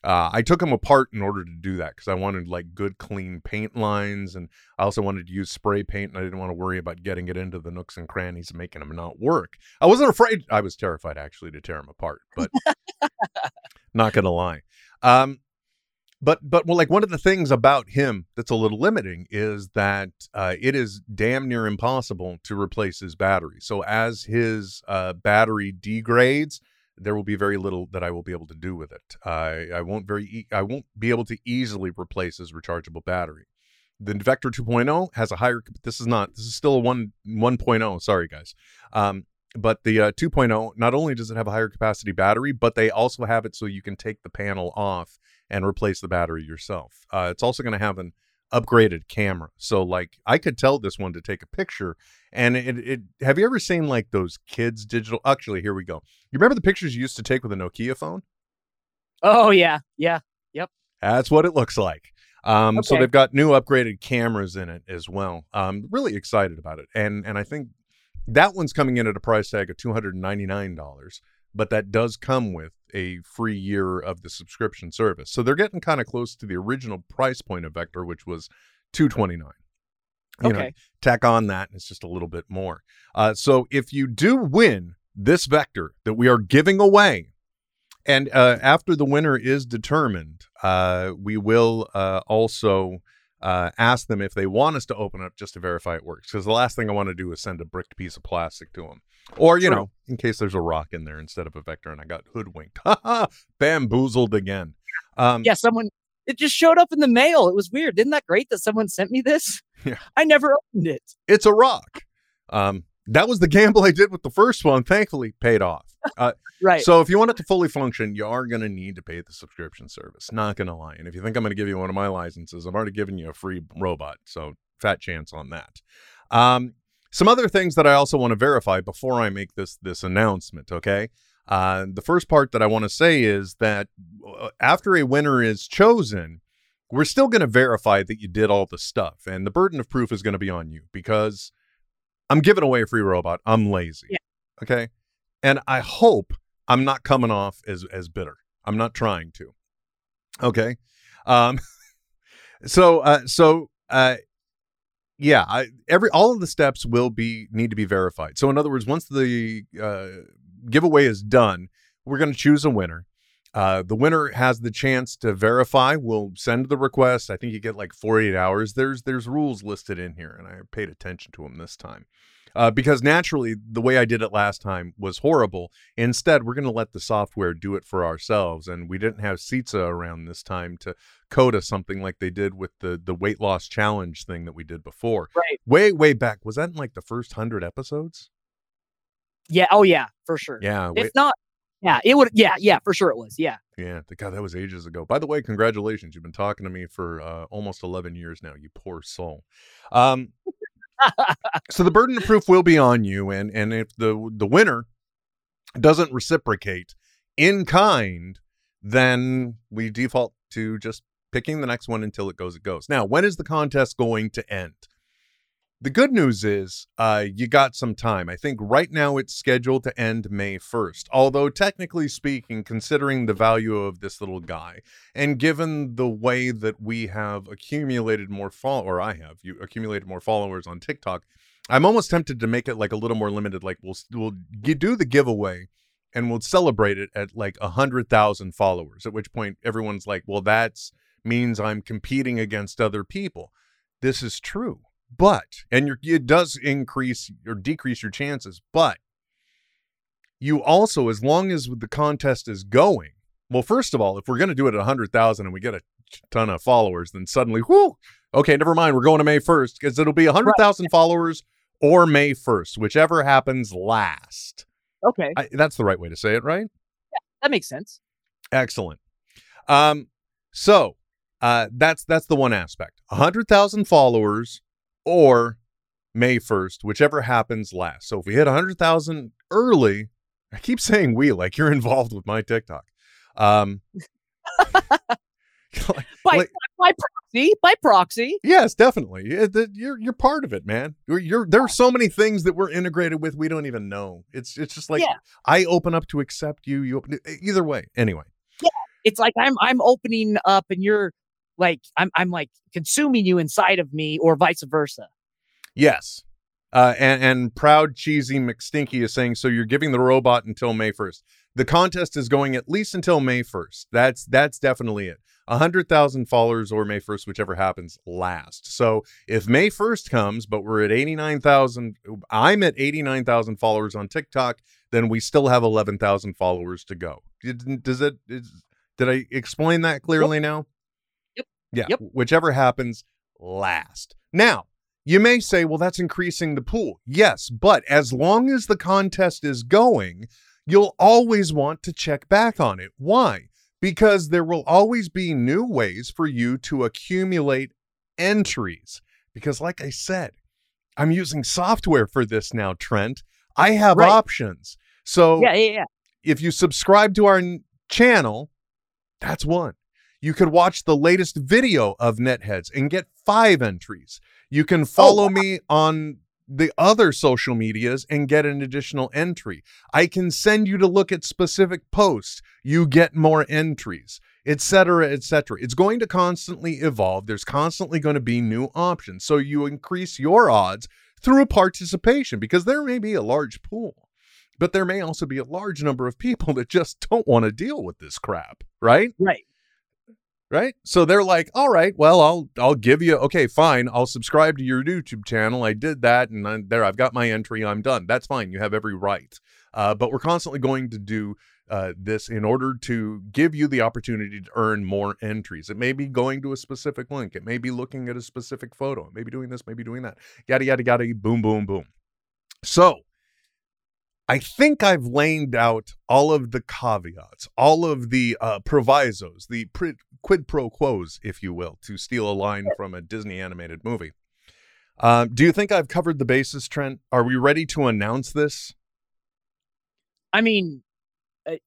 I took him apart in order to do that because I wanted like good, clean paint lines, and I also wanted to use spray paint, and I didn't want to worry about getting it into the nooks and crannies and making them not work. I wasn't afraid. I was terrified, actually, to tear him apart, but not going to lie. But well, like one of the things about him that's a little limiting is that it is damn near impossible to replace his battery. So as his battery degrades, there will be very little that I will be able to do with it. I won't be able to easily replace his rechargeable battery. The Vector 2.0 has a higher. This is still a 1.0. Sorry, guys. But the 2.0, not only does it have a higher capacity battery, but they also have it so you can take the panel off and replace the battery yourself. It's also going to have an upgraded camera. So like I could tell this one to take a picture, and it have you ever seen like those kids digital? Actually, here we go. You remember the pictures you used to take with a Nokia phone? Oh yeah. Yeah. Yep. That's what it looks like. Okay. So they've got new upgraded cameras in it as well. I'm really excited about it. And I think that one's coming in at a price tag of $299, but that does come with a free year of the subscription service. So they're getting kind of close to the original price point of Vector, which was $229. You know, tack on that, and it's just a little bit more. So if you do win this Vector that we are giving away, and after the winner is determined, we will also... ask them if they want us to open up just to verify it works, because the last thing I want to do is send a bricked piece of plastic to them, or you know, in case there's a rock in there instead of a Vector and I got hoodwinked, bamboozled again. Yeah, someone, it just showed up in the mail. It was weird. Isn't that great that someone sent me this? Yeah, I never opened it. It's a rock. That was the gamble I did with the first one. Thankfully, paid off. Right. So if you want it to fully function, you are going to need to pay the subscription service. Not going to lie. And if you think I'm going to give you one of my licenses, I've already given you a free robot. So fat chance on that. Some other things that I also want to verify before I make this announcement. Okay. The first part that I want to say is that after a winner is chosen, we're still going to verify that you did all the stuff. And the burden of proof is going to be on you, because I'm giving away a free robot. I'm lazy. Yeah. Okay. And I hope I'm not coming off as bitter. I'm not trying to. Okay. Yeah, all of the steps need to be verified. So in other words, once the giveaway is done, we're going to choose a winner. The winner has the chance to verify. We'll send the request. I think you get like 48 hours. There's rules listed in here, and I paid attention to them this time. Because naturally, the way I did it last time was horrible. Instead, we're going to let the software do it for ourselves. And we didn't have CITSA around this time to CODA something like they did with the weight loss challenge thing that we did before. Right. Way, way back. Was that in like the first 100 episodes? Yeah. Oh, yeah, for sure. Yeah. If not. Yeah, it would. Yeah. Yeah, for sure. It was. Yeah. Yeah. God, that was ages ago. By the way, congratulations. You've been talking to me for almost 11 years now. You poor soul. So the burden of proof will be on you, and if the winner doesn't reciprocate in kind, then we default to just picking the next one until it goes. Now, when is the contest going to end? The good news is you got some time. I think right now it's scheduled to end May 1st, although technically speaking, considering the value of this little guy and given the way that we have accumulated more you accumulated more followers on TikTok, I'm almost tempted to make it like a little more limited. Like we'll do the giveaway and we'll celebrate it at like 100,000 followers, at which point everyone's like, well, that means I'm competing against other people. This is true. It does increase or decrease your chances, but you also, as long as the contest is going, well, first of all, if we're going to do it at 100,000 and we get a ton of followers, then suddenly, whoo, okay, never mind, we're going to May 1st because it'll be 100,000 followers or May 1st, whichever happens last. Okay. That's the right way to say it, right? Yeah, that makes sense. Excellent. So that's the one aspect. 100,000 followers or May 1st, whichever happens last. So if we hit 100,000 early, I keep saying we, like you're involved with my TikTok. By proxy. Yes, definitely. You're part of it, man. There are so many things that we're integrated with. We don't even know. It's just like, yeah. I open up to accept you. You open either way. Anyway. Yeah. It's like I'm opening up and you're like, I'm like consuming you inside of me, or vice versa. Yes. And Proud Cheesy McStinky is saying, so you're giving the robot until May 1st. The contest is going at least until May 1st. That's definitely it. 100,000 followers or May 1st, whichever happens last. So if May 1st comes, but we're at 89,000, I'm at 89,000 followers on TikTok, then we still have 11,000 followers to go. Did I explain that clearly? Yep. Now? Yep. Yeah. Yep. Whichever happens last. Now, you may say, well, that's increasing the pool. Yes, but as long as the contest is going, you'll always want to check back on it. Why? Because there will always be new ways for you to accumulate entries. Because like I said, I'm using software for this now, Trent. I have options. So if you subscribe to our channel, that's one. You could watch the latest video of NetHeads and get 5 entries. You can follow me on the other social medias and get an additional entry. I can send you to look at specific posts. You get more entries, et cetera, et cetera. It's going to constantly evolve. There's constantly going to be new options. So you increase your odds through participation, because there may be a large pool, but there may also be a large number of people that just don't want to deal with this crap, right? Right. Right. So they're like, all right, well, I'll give you. OK, fine. I'll subscribe to your YouTube channel. I did that. And I've got my entry. I'm done. That's fine. You have every right. But we're constantly going to do this in order to give you the opportunity to earn more entries. It may be going to a specific link. It may be looking at a specific photo. It may be doing this, maybe doing that. Yada, yada, yada. Boom, boom, boom. So I think I've laid out all of the caveats, all of the provisos, the quid pro quos, if you will, to steal a line from a Disney animated movie. Do you think I've covered the bases, Trent? Are we ready to announce this? I mean,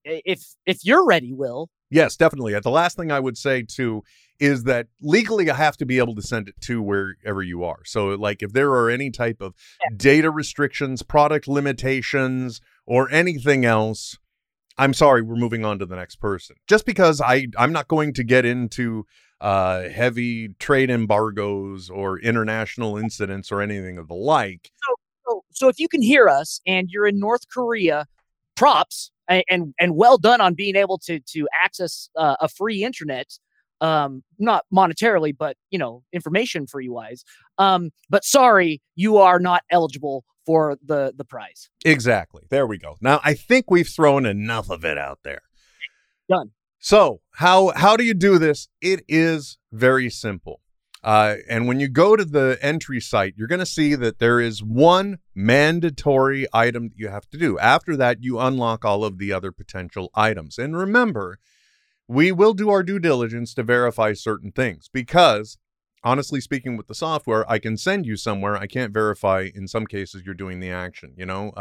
if you're ready, Will. Yes, definitely. The last thing I would say, too, is that legally I have to be able to send it to wherever you are. So, like, if there are any type of data restrictions, product limitations, or anything else, I'm sorry, we're moving on to the next person. Just because I'm not going to get into heavy trade embargoes or international incidents or anything of the like. So if you can hear us and you're in North Korea, props. And well done on being able to access a free internet, not monetarily, but, you know, information free wise. But sorry, you are not eligible for the prize. Exactly. There we go. Now, I think we've thrown enough of it out there. Done. So how do you do this? It is very simple. And when you go to the entry site, you're going to see that there is one mandatory item that you have to do. After that, you unlock all of the other potential items. And remember, we will do our due diligence to verify certain things, because honestly speaking, with the software, I can send you somewhere. I can't verify in some cases you're doing the action, you know,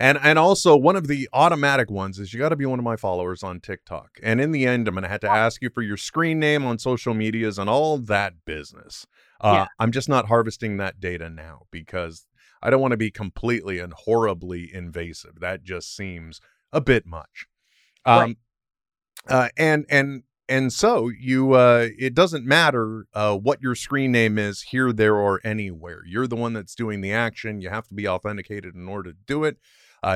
and also one of the automatic ones is you got to be one of my followers on TikTok. And in the end, I'm going to have to ask you for your screen name on social medias and all that business. I'm just not harvesting that data now because I don't want to be completely and horribly invasive. That just seems a bit much. And so you, it doesn't matter what your screen name is here, there, or anywhere. You're the one that's doing the action. You have to be authenticated in order to do it.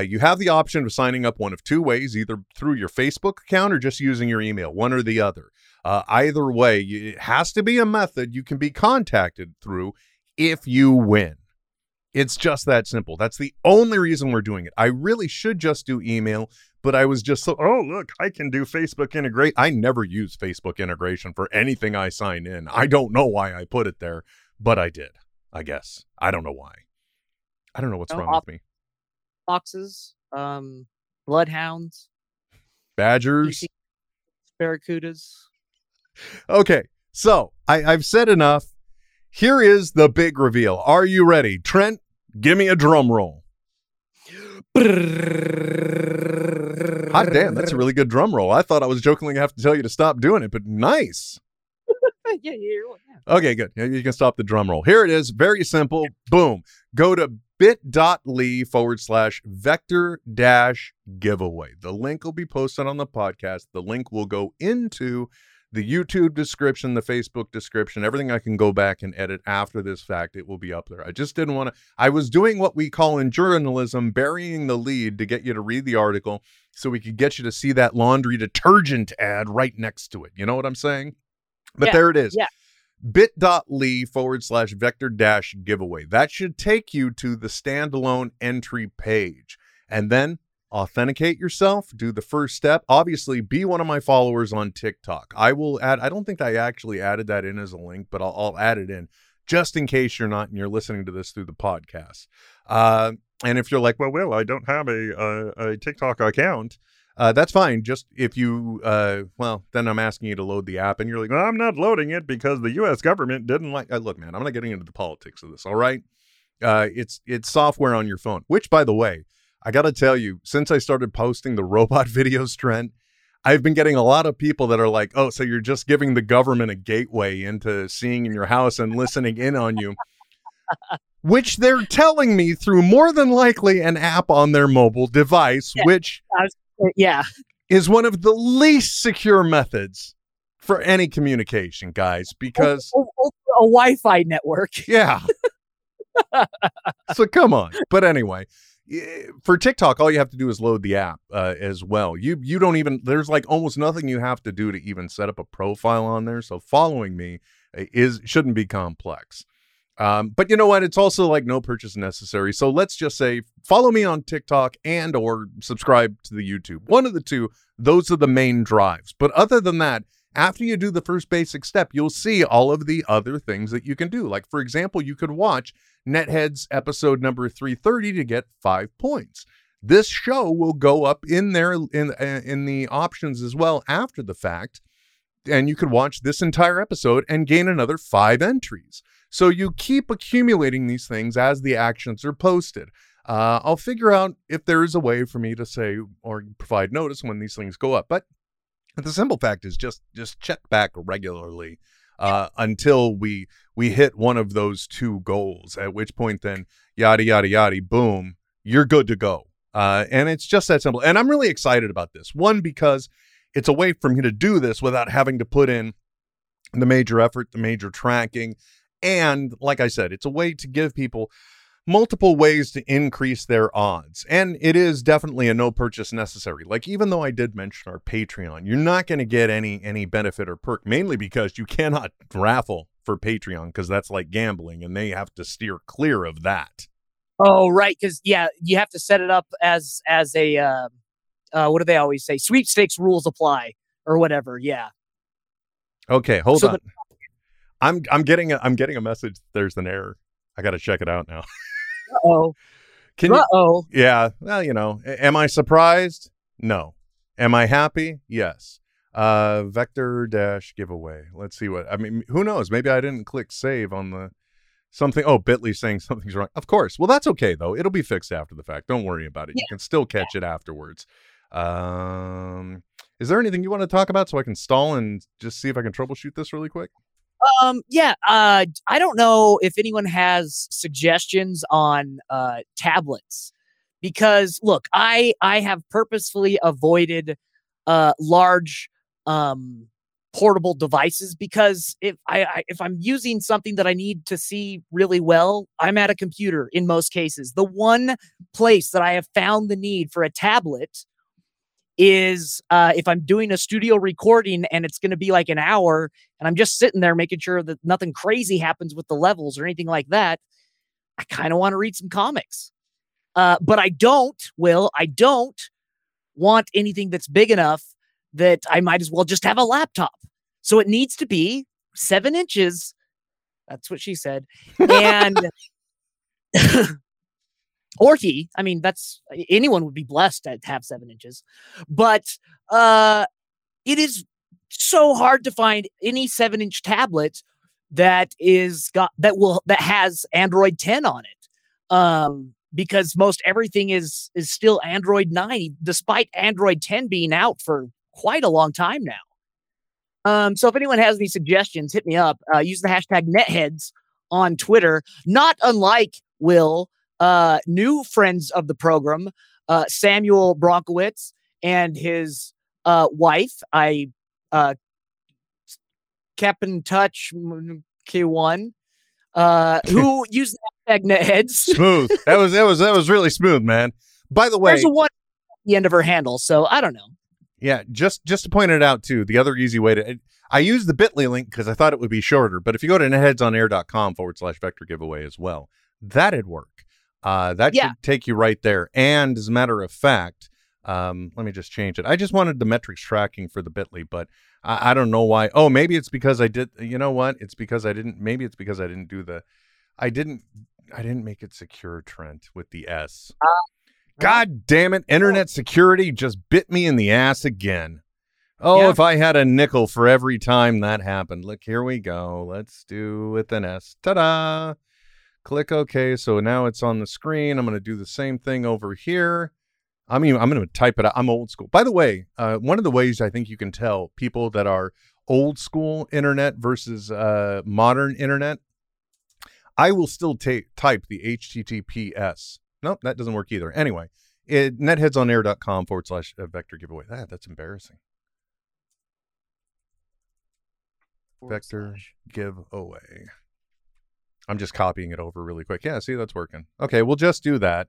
You have the option of signing up one of two ways, either through your Facebook account or just using your email, one or the other. Either way, it has to be a method you can be contacted through if you win. It's just that simple. That's the only reason we're doing it. I really should just do email, but I was just so, oh, look, I can do Facebook integrate. I never use Facebook integration for anything I sign in. I don't know why I put it there, but I did, I guess. I don't know why. I don't know what's wrong with me. Foxes, bloodhounds, badgers, barracudas. Okay, so I've said enough. Here is the big reveal. Are you ready? Trent, give me a drum roll. Hot damn, that's a really good drum roll. I thought I was jokingly going to have to tell you to stop doing it, but nice. Yeah, yeah. Okay, good. You can stop the drum roll. Here it is. Very simple. Boom. Go to bit.ly/vector-giveaway. The link will be posted on the podcast. The link will go into the YouTube description, the Facebook description, everything I can go back and edit after this fact. It will be up there. I just didn't want to. I was doing what we call in journalism, burying the lead, to get you to read the article so we could get you to see that laundry detergent ad right next to it. You know what I'm saying? But yeah, there it is. Yeah. bit.ly/vector-giveaway. That should take you to the standalone entry page. And then authenticate yourself. Do the first step. Obviously, be one of my followers on TikTok. I will add, I don't think I actually added that in as a link, but I'll add it in just in case you're not and you're listening to this through the podcast. And if you're like, well, Will, I don't have a TikTok account. That's fine. Just if you, then I'm asking you to load the app and you're like, well, I'm not loading it because the U.S. government didn't like, look, man, I'm not getting into the politics of this. All right. It's software on your phone, which, by the way, I got to tell you, since I started posting the robot videos, Trent, I've been getting a lot of people that are like, oh, so you're just giving the government a gateway into seeing in your house and listening in on you, which they're telling me through more than likely an app on their mobile device, yeah, which is one of the least secure methods for any communication, guys, because a Wi-Fi network. Yeah. So come on. But anyway, for TikTok, all you have to do is load the app as well. You don't even, there's like almost nothing you have to do to even set up a profile on there. So following me shouldn't be complex. But you know what? It's also like no purchase necessary. So let's just say follow me on TikTok and or subscribe to the YouTube. One of the two. Those are the main drives. But other than that, after you do the first basic step, you'll see all of the other things that you can do. Like, for example, you could watch NetHeads episode number 330 to get 5 points. This show will go up in there in the options as well after the fact. And you could watch this entire episode and gain another 5 entries. So you keep accumulating these things as the actions are posted. I'll figure out if there is a way for me to say or provide notice when these things go up. But the simple fact is just check back regularly until we hit one of those two goals, at which point then yada, yada, yada, boom, you're good to go. And it's just that simple. And I'm really excited about this. One, because it's a way for me to do this without having to put in the major effort, the major tracking. And like I said, it's a way to give people multiple ways to increase their odds. And it is definitely a no purchase necessary. Like, even though I did mention our Patreon, you're not going to get any benefit or perk, mainly because you cannot raffle for Patreon because that's like gambling and they have to steer clear of that. Oh, right. Because, yeah, you have to set it up as a what do they always say? Sweepstakes rules apply or whatever. Yeah. Okay, hold on. I'm getting a message. There's an error. I got to check it out now. Uh-oh. Uh-oh. Yeah. Well, you know, am I surprised? No. Am I happy? Yes. Vector-giveaway. Let's see what, I mean, who knows? Maybe I didn't click save on the something. Oh, Bitly saying something's wrong. Of course. Well, that's okay, though. It'll be fixed after the fact. Don't worry about it. Yeah. You can still catch it afterwards. Is there anything you want to talk about so I can stall and just see if I can troubleshoot this really quick? I don't know if anyone has suggestions on tablets, because look, I have purposefully avoided large portable devices, because if I'm using something that I need to see really well, I'm at a computer in most cases. The one place that I have found the need for a tablet is if I'm doing a studio recording and it's going to be like an hour and I'm just sitting there making sure that nothing crazy happens with the levels or anything like that. I kind of want to read some comics, but I don't want anything that's big enough that I might as well just have a laptop. So it needs to be 7 inches. That's what she said. And or he, I mean, that's, anyone would be blessed to have 7 inches, but it is so hard to find any 7-inch tablet that is that has Android 10 on it. Because most everything is still Android 9, despite Android 10 being out for quite a long time now. So if anyone has any suggestions, hit me up. Use the hashtag NetHeads on Twitter. Not unlike Will, new friends of the program, Samuel Bronkowitz and his wife. I kept in touch K1. Who used the hashtag NetHeads. Smooth. That was really smooth, man. By the way, there's a one at the end of her handle, so I don't know. Yeah, just to point it out too, the other easy way to I use the Bitly link because I thought it would be shorter, but if you go to netheadsonair.com/vector giveaway as well, that'd work. That should take you right there. And as a matter of fact, let me just change it. I just wanted the metrics tracking for the Bitly, but I don't know why. Oh, maybe it's because I did. You know what? It's because I didn't. Maybe it's because I didn't do the. I didn't make it secure, Trent, with the S. God damn it! Internet security just bit me in the ass again. Oh, yeah. If I had a nickel for every time that happened. Look, here we go. Let's do with an S. Ta-da! Click OK. So now it's on the screen. I'm going to do the same thing over here. I mean, I'm going to type it out. I'm old school. By the way, one of the ways I think you can tell people that are old school internet versus modern internet, I will still type the HTTPS. Nope, that doesn't work either. Anyway, netheadsonair.com/vector giveaway. That's embarrassing. Vector giveaway. I'm just copying it over really quick. Yeah, see, that's working. Okay, we'll just do that.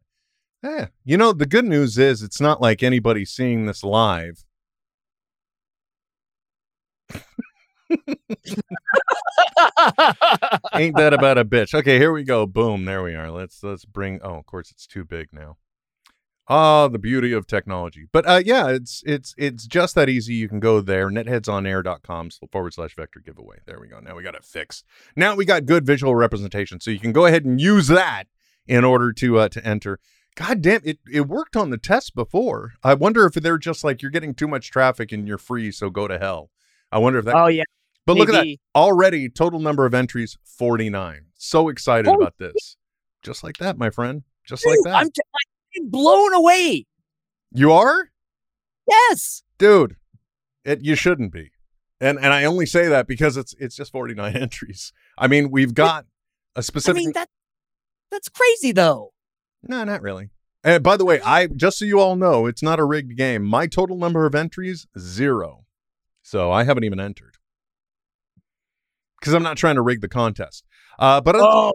Yeah, you know, the good news is it's not like anybody's seeing this live. Ain't that about a bitch? Okay, here we go. Boom, there we are. Let's bring. Oh, of course, it's too big now. Ah, the beauty of technology. But yeah, it's just that easy. You can go there, netheadsonair.com/vector giveaway. There we go. Now we got it fixed. Now we got good visual representation, so you can go ahead and use that in order to enter. God damn, it worked on the test before. I wonder if they're just like, you're getting too much traffic and you're free, so go to hell. I wonder if that. Oh yeah. But maybe. Look at that. Already, total number of entries 49. So excited about this. Just like that, my friend. Just like that. I'm blown away. You are? Yes. Dude, you shouldn't be. And I only say that because it's just 49 entries. I mean, we've got a specific. I mean, that's crazy, though. No, not really. And by the way, I just so you all know, it's not a rigged game. My total number of entries, 0. So I haven't even entered. Because I'm not trying to rig the contest. But yeah.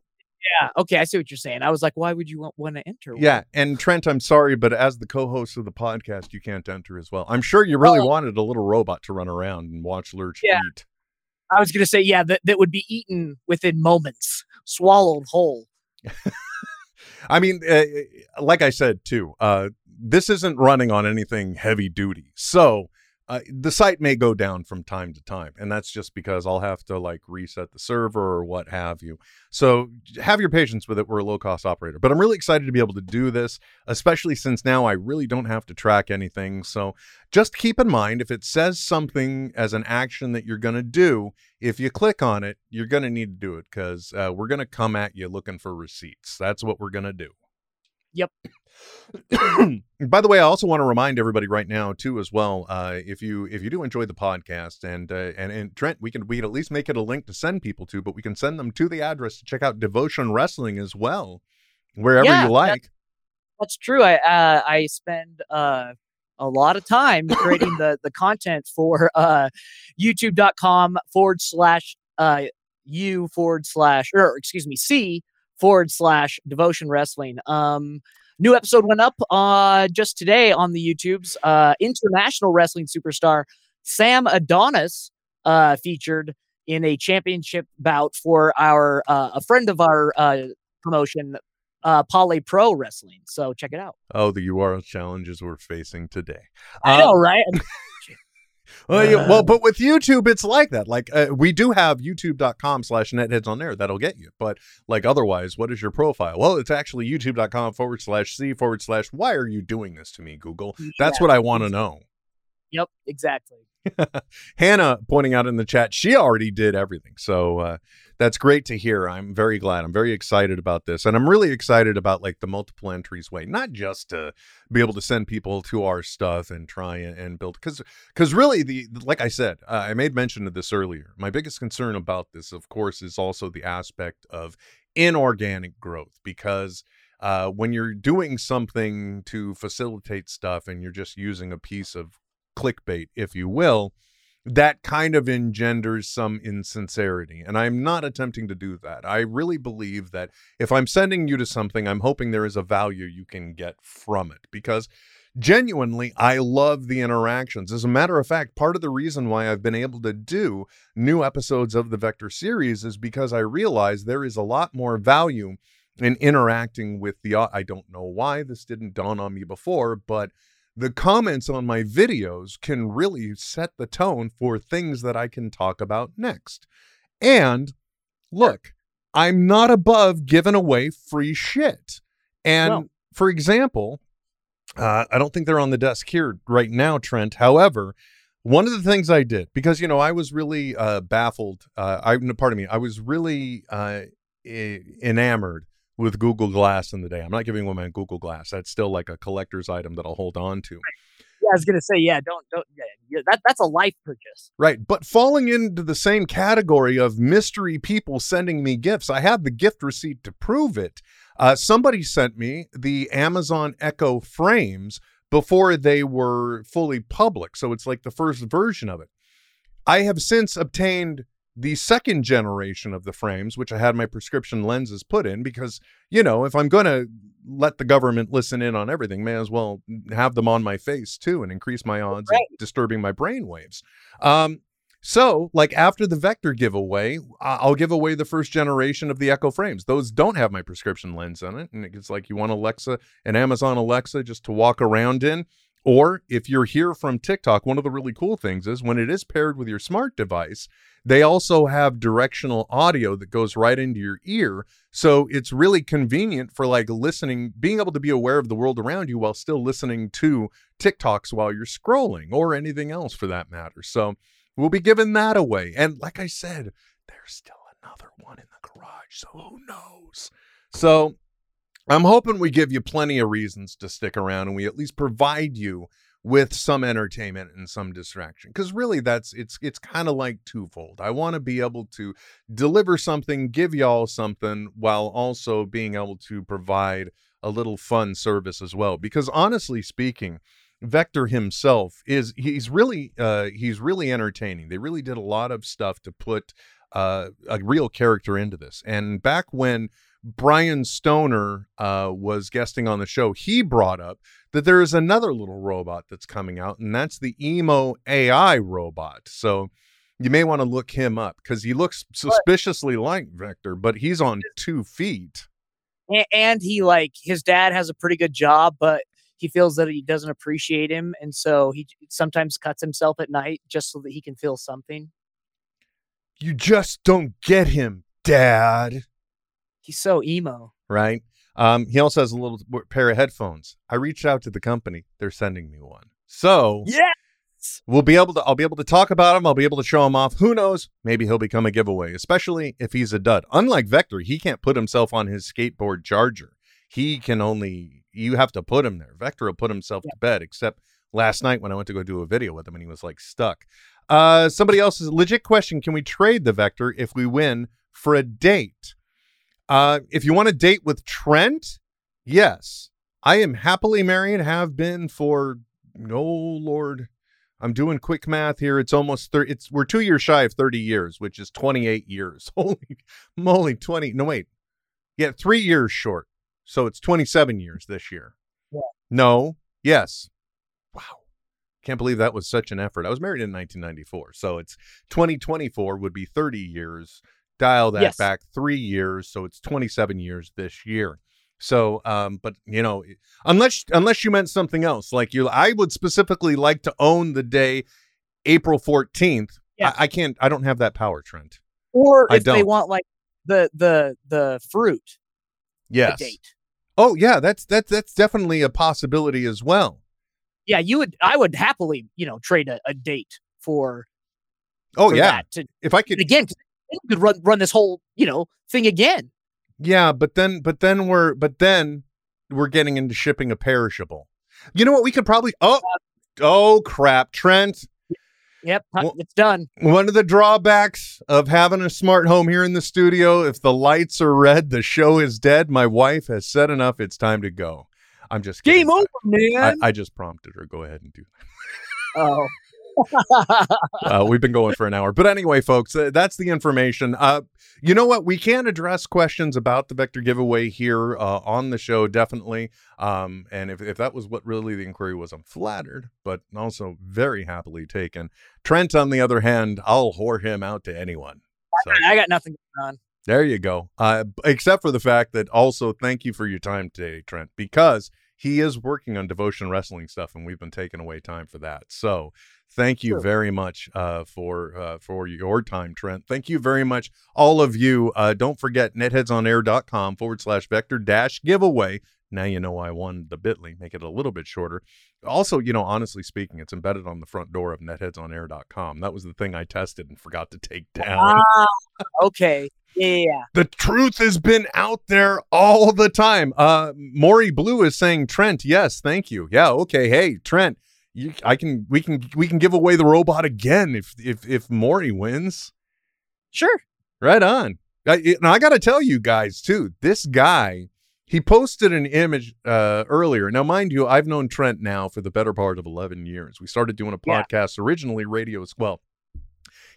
Okay, I see what you're saying. I was like, why would you want to enter? Yeah, and Trent, I'm sorry, but as the co-host of the podcast, you can't enter as well. I'm sure you really wanted a little robot to run around and watch Lurch eat. I was going to say, yeah, that would be eaten within moments. Swallowed whole. I mean, like I said, too, this isn't running on anything heavy duty. So... the site may go down from time to time, and that's just because I'll have to like reset the server or what have you. So have your patience with it. We're a low-cost operator, but I'm really excited to be able to do this, especially since now I really don't have to track anything. So just keep in mind, if it says something as an action that you're going to do, if you click on it, you're going to need to do it because we're going to come at you looking for receipts. That's what we're going to do. Yep. By the way, I also want to remind everybody right now too, as well. If you do enjoy the podcast, and Trent, we can at least make it a link to send people to, but we can send them to the address to check out Devotion Wrestling as well, wherever you like. That's true. I spend a lot of time creating the content for youtube.com/c/devotion wrestling. New episode went up just today on the YouTubes. International wrestling superstar Sam Adonis featured in a championship bout for our a friend of our promotion, Poly Pro Wrestling. So check it out. Oh, the URL challenges we're facing today. I know, right? Well, but with YouTube, it's like that. Like we do have youtube.com/netheadsonair. That'll get you. But like otherwise, what is your profile? Well, it's actually youtube.com/c/. Why are you doing this to me, Google? That's what I want to know. Yep, exactly. Hannah pointing out in the chat, she already did everything. So that's great to hear. I'm very glad. I'm very excited about this. And I'm really excited about like the multiple entries way, not just to be able to send people to our stuff and try and build. Because really, like I said, I made mention of this earlier. My biggest concern about this, of course, is also the aspect of inorganic growth, because when you're doing something to facilitate stuff and you're just using a piece of clickbait, if you will, that kind of engenders some insincerity. And I'm not attempting to do that. I really believe that if I'm sending you to something, I'm hoping there is a value you can get from it, because genuinely, I love the interactions. As a matter of fact, part of the reason why I've been able to do new episodes of the Vector series is because I realize there is a lot more value in interacting with the, I don't know why this didn't dawn on me before, but the comments on my videos can really set the tone for things that I can talk about next. And look, I'm not above giving away free shit. And for example, I don't think they're on the desk here right now, Trent. However, one of the things I did, because, you know, I was really baffled. I was really enamored with Google Glass in the day. I'm not giving away Google Glass. That's still like a collector's item that I'll hold on to. Yeah, I was gonna say, that's a life purchase. Right, but falling into the same category of mystery people sending me gifts, I have the gift receipt to prove it. Somebody sent me the Amazon Echo Frames before they were fully public, so it's like the first version of it. I have since obtained the second generation of the frames, which I had my prescription lenses put in, because, you know, if I'm going to let the government listen in on everything, may as well have them on my face too and increase my odds of disturbing my brain waves. So like after the Vector giveaway, I'll give away the first generation of the Echo Frames. Those don't have my prescription lens on it. And it's like, you want Alexa, an Amazon Alexa, just to walk around in. Or if you're here from TikTok, one of the really cool things is when it is paired with your smart device, they also have directional audio that goes right into your ear. So it's really convenient for like listening, being able to be aware of the world around you while still listening to TikToks while you're scrolling or anything else for that matter. So we'll be giving that away. And like I said, there's still another one in the garage. So who knows? So I'm hoping we give you plenty of reasons to stick around and we at least provide you with some entertainment and some distraction, because really it's kind of like twofold. I want to be able to deliver something, give y'all something, while also being able to provide a little fun service as well, because honestly speaking, Vector himself is he's really entertaining. They really did a lot of stuff to put a real character into this. And back when Brian Stoner was guesting on the show, he brought up that there is another little robot that's coming out, and that's the Emo AI robot. So you may want to look him up, because he looks suspiciously like Vector, but he's on 2 feet. And he, like, his dad has a pretty good job, but he feels that he doesn't appreciate him. And so he sometimes cuts himself at night just so that he can feel something. You just don't get him, Dad. He's so emo. Right. He also has a little pair of headphones. I reached out to the company. They're sending me one. So yes, I'll be able to talk about him. I'll be able to show him off. Who knows? Maybe he'll become a giveaway, especially if he's a dud. Unlike Vector, he can't put himself on his skateboard charger. You have to put him there. Vector will put himself to bed, except last night when I went to go do a video with him and he was like stuck. Somebody else's legit question. Can we trade the Vector if we win for a date? If you want to date with Trent, yes. I am happily married, have been for, I'm doing quick math here. It's almost 30. We're 2 years shy of 30 years, which is 28 years. Holy moly, 3 years short. So it's 27 years this year. Yeah. No, yes. Wow. Can't believe that was such an effort. I was married in 1994, so it's 2024 would be 30 years. Dial that back 3 years, so it's 27 years this year. So, but you know, unless you meant something else, like I would specifically like to own the day, April 14th. Yes. I can't. I don't have that power, Trent. Or if they want like the fruit. Yes. The date. Oh yeah, that's definitely a possibility as well. Yeah, I would happily, trade a date. for yeah. That if I could again, you could run this whole thing again. Yeah, but then we're getting into shipping a perishable. You know what? We could probably oh crap, Trent. Yep, it's done. One of the drawbacks of having a smart home here in the studio, if the lights are red, the show is dead. My wife has said enough. It's time to go. I'm just kidding. Game over, man. I just prompted her. Go ahead and do that. Oh. We've been going for an hour. But anyway, folks, that's the information. You know what? We can address questions about the Vector giveaway here on the show, definitely. And if that was what really the inquiry was, I'm flattered, but also very happily taken. Trent, on the other hand, I'll whore him out to anyone. So. I got nothing going on. There you go. Except for the fact that also thank you for your time today, Trent, because he is working on Devotion Wrestling stuff, and we've been taking away time for that. So thank you very much for your time, Trent. Thank you very much, all of you. Don't forget, netheadsonair.com/vector-giveaway. Now you know I won the Bitly. Make it a little bit shorter. Also, honestly speaking, it's embedded on the front door of netheadsonair.com. That was the thing I tested and forgot to take down. Okay. Yeah. The truth has been out there all the time. Maury Blue is saying, Trent, yes, thank you. Yeah, okay. Hey, Trent, we can give away the robot again if Maury wins. Sure. Right on. I got to tell you guys too, this guy, he posted an image earlier. Now, mind you, I've known Trent now for the better part of 11 years. We started doing a podcast originally, Radio as well.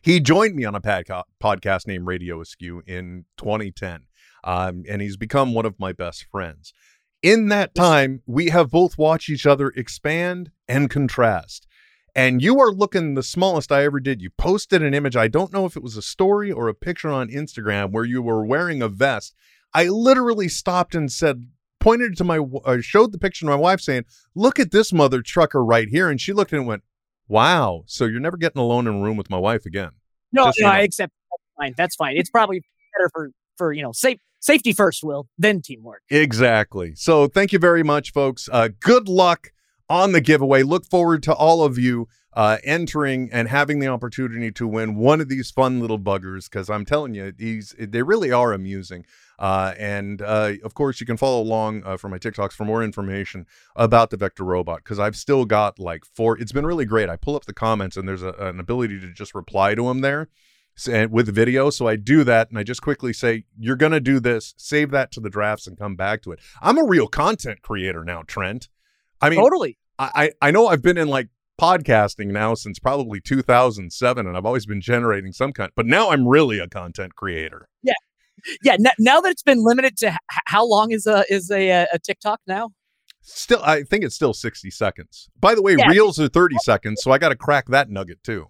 He joined me on a podcast named Radio Askew in 2010, and he's become one of my best friends. In that time, we have both watched each other expand and contrast. And you are looking the smallest I ever did. You posted an image. I don't know if it was a story or a picture on Instagram where you were wearing a vest. I literally stopped and said, pointed to showed the picture to my wife saying, look at this mother trucker right here. And she looked at it and went, wow. So you're never getting alone in a room with my wife again. No, I accept. That's fine. It's probably better for safety first, Will, then teamwork. Exactly. So thank you very much, folks. Good luck on the giveaway. Look forward to all of you entering and having the opportunity to win one of these fun little buggers, because I'm telling you, they really are amusing. And of course, you can follow along from my TikToks for more information about the Vector robot, because I've still got like four. It's been really great. I pull up the comments and there's an ability to just reply to them there with video. So I do that and I just quickly say, you're going to do this, save that to the drafts and come back to it. I'm a real content creator now, Trent. I mean, totally. I know I've been in like podcasting now since probably 2007 and I've always been generating some kind, but now I'm really a content creator. Yeah. Yeah, now that it's been limited to how long is a TikTok now? Still, I think it's still 60 seconds. By the way, Reels are 30 seconds, so I got to crack that nugget too.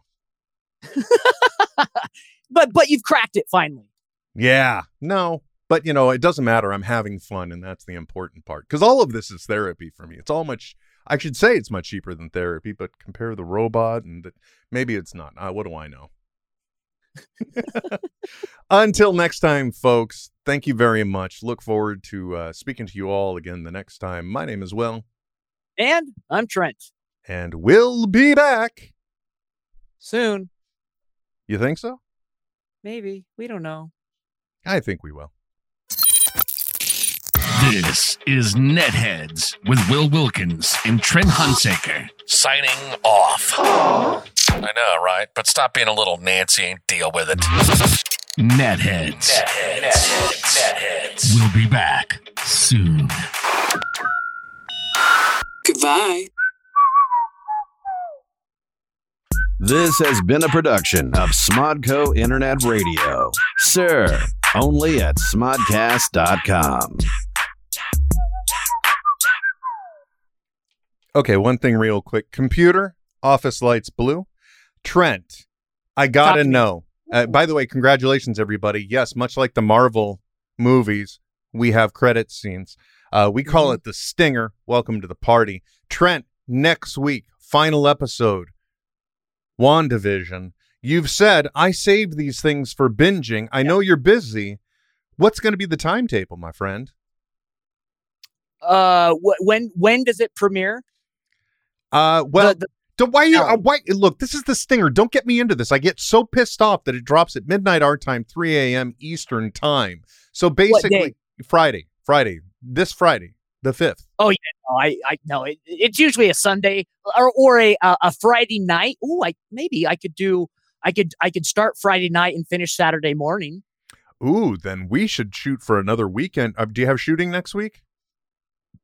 But you've cracked it finally. Yeah, no, but it doesn't matter. I'm having fun, and that's the important part. Because all of this is therapy for me. I should say it's much cheaper than therapy, but compare the robot and maybe it's not. What do I know? Until next time, folks, thank you very much. Look forward to speaking to you all again the next time. My name is Will. And I'm Trent. And we'll be back soon. You think so? Maybe. We don't know. I think we will. This is NetHeads with Will Wilkins and Trent Hunsaker signing off. Aww. I know, right? But stop being a little Nancy and deal with it. NetHeads. We'll be back soon. Goodbye. This has been a production of Smodco Internet Radio. Sir, only at smodcast.com. Okay, one thing real quick. Computer, office lights blue. Trent, I gotta know. By the way, congratulations, everybody. Yes, much like the Marvel movies, we have credit scenes. We call it the stinger. Welcome to the party. Trent, next week, final episode, WandaVision. You've said, I saved these things for binging. I know you're busy. What's going to be the timetable, my friend? When does it premiere? Well, Why, look, this is the stinger. Don't get me into this. I get so pissed off that it drops at midnight our time, 3 a.m. Eastern time. So basically Friday, the 5th. Oh, yeah. No, it's usually a Sunday or a Friday night. Ooh, I could start Friday night and finish Saturday morning. Ooh, then we should shoot for another weekend. Do you have shooting next week?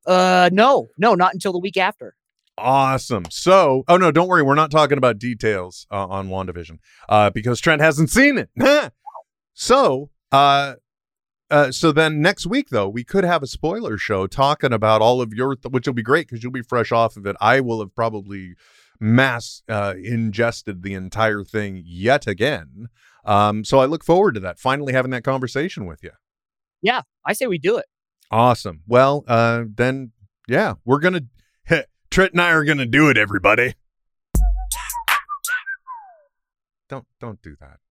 No, not until the week after. Awesome. So, oh no, don't worry. We're not talking about details on WandaVision because Trent hasn't seen it. So then next week, though, we could have a spoiler show talking about all of your, which will be great because you'll be fresh off of it. I will have probably ingested the entire thing yet again. So I look forward to that. Finally having that conversation with you. Yeah, I say we do it. Awesome. Well, then, yeah, we're going to... Trent and I are going to do it, everybody. Don't do that.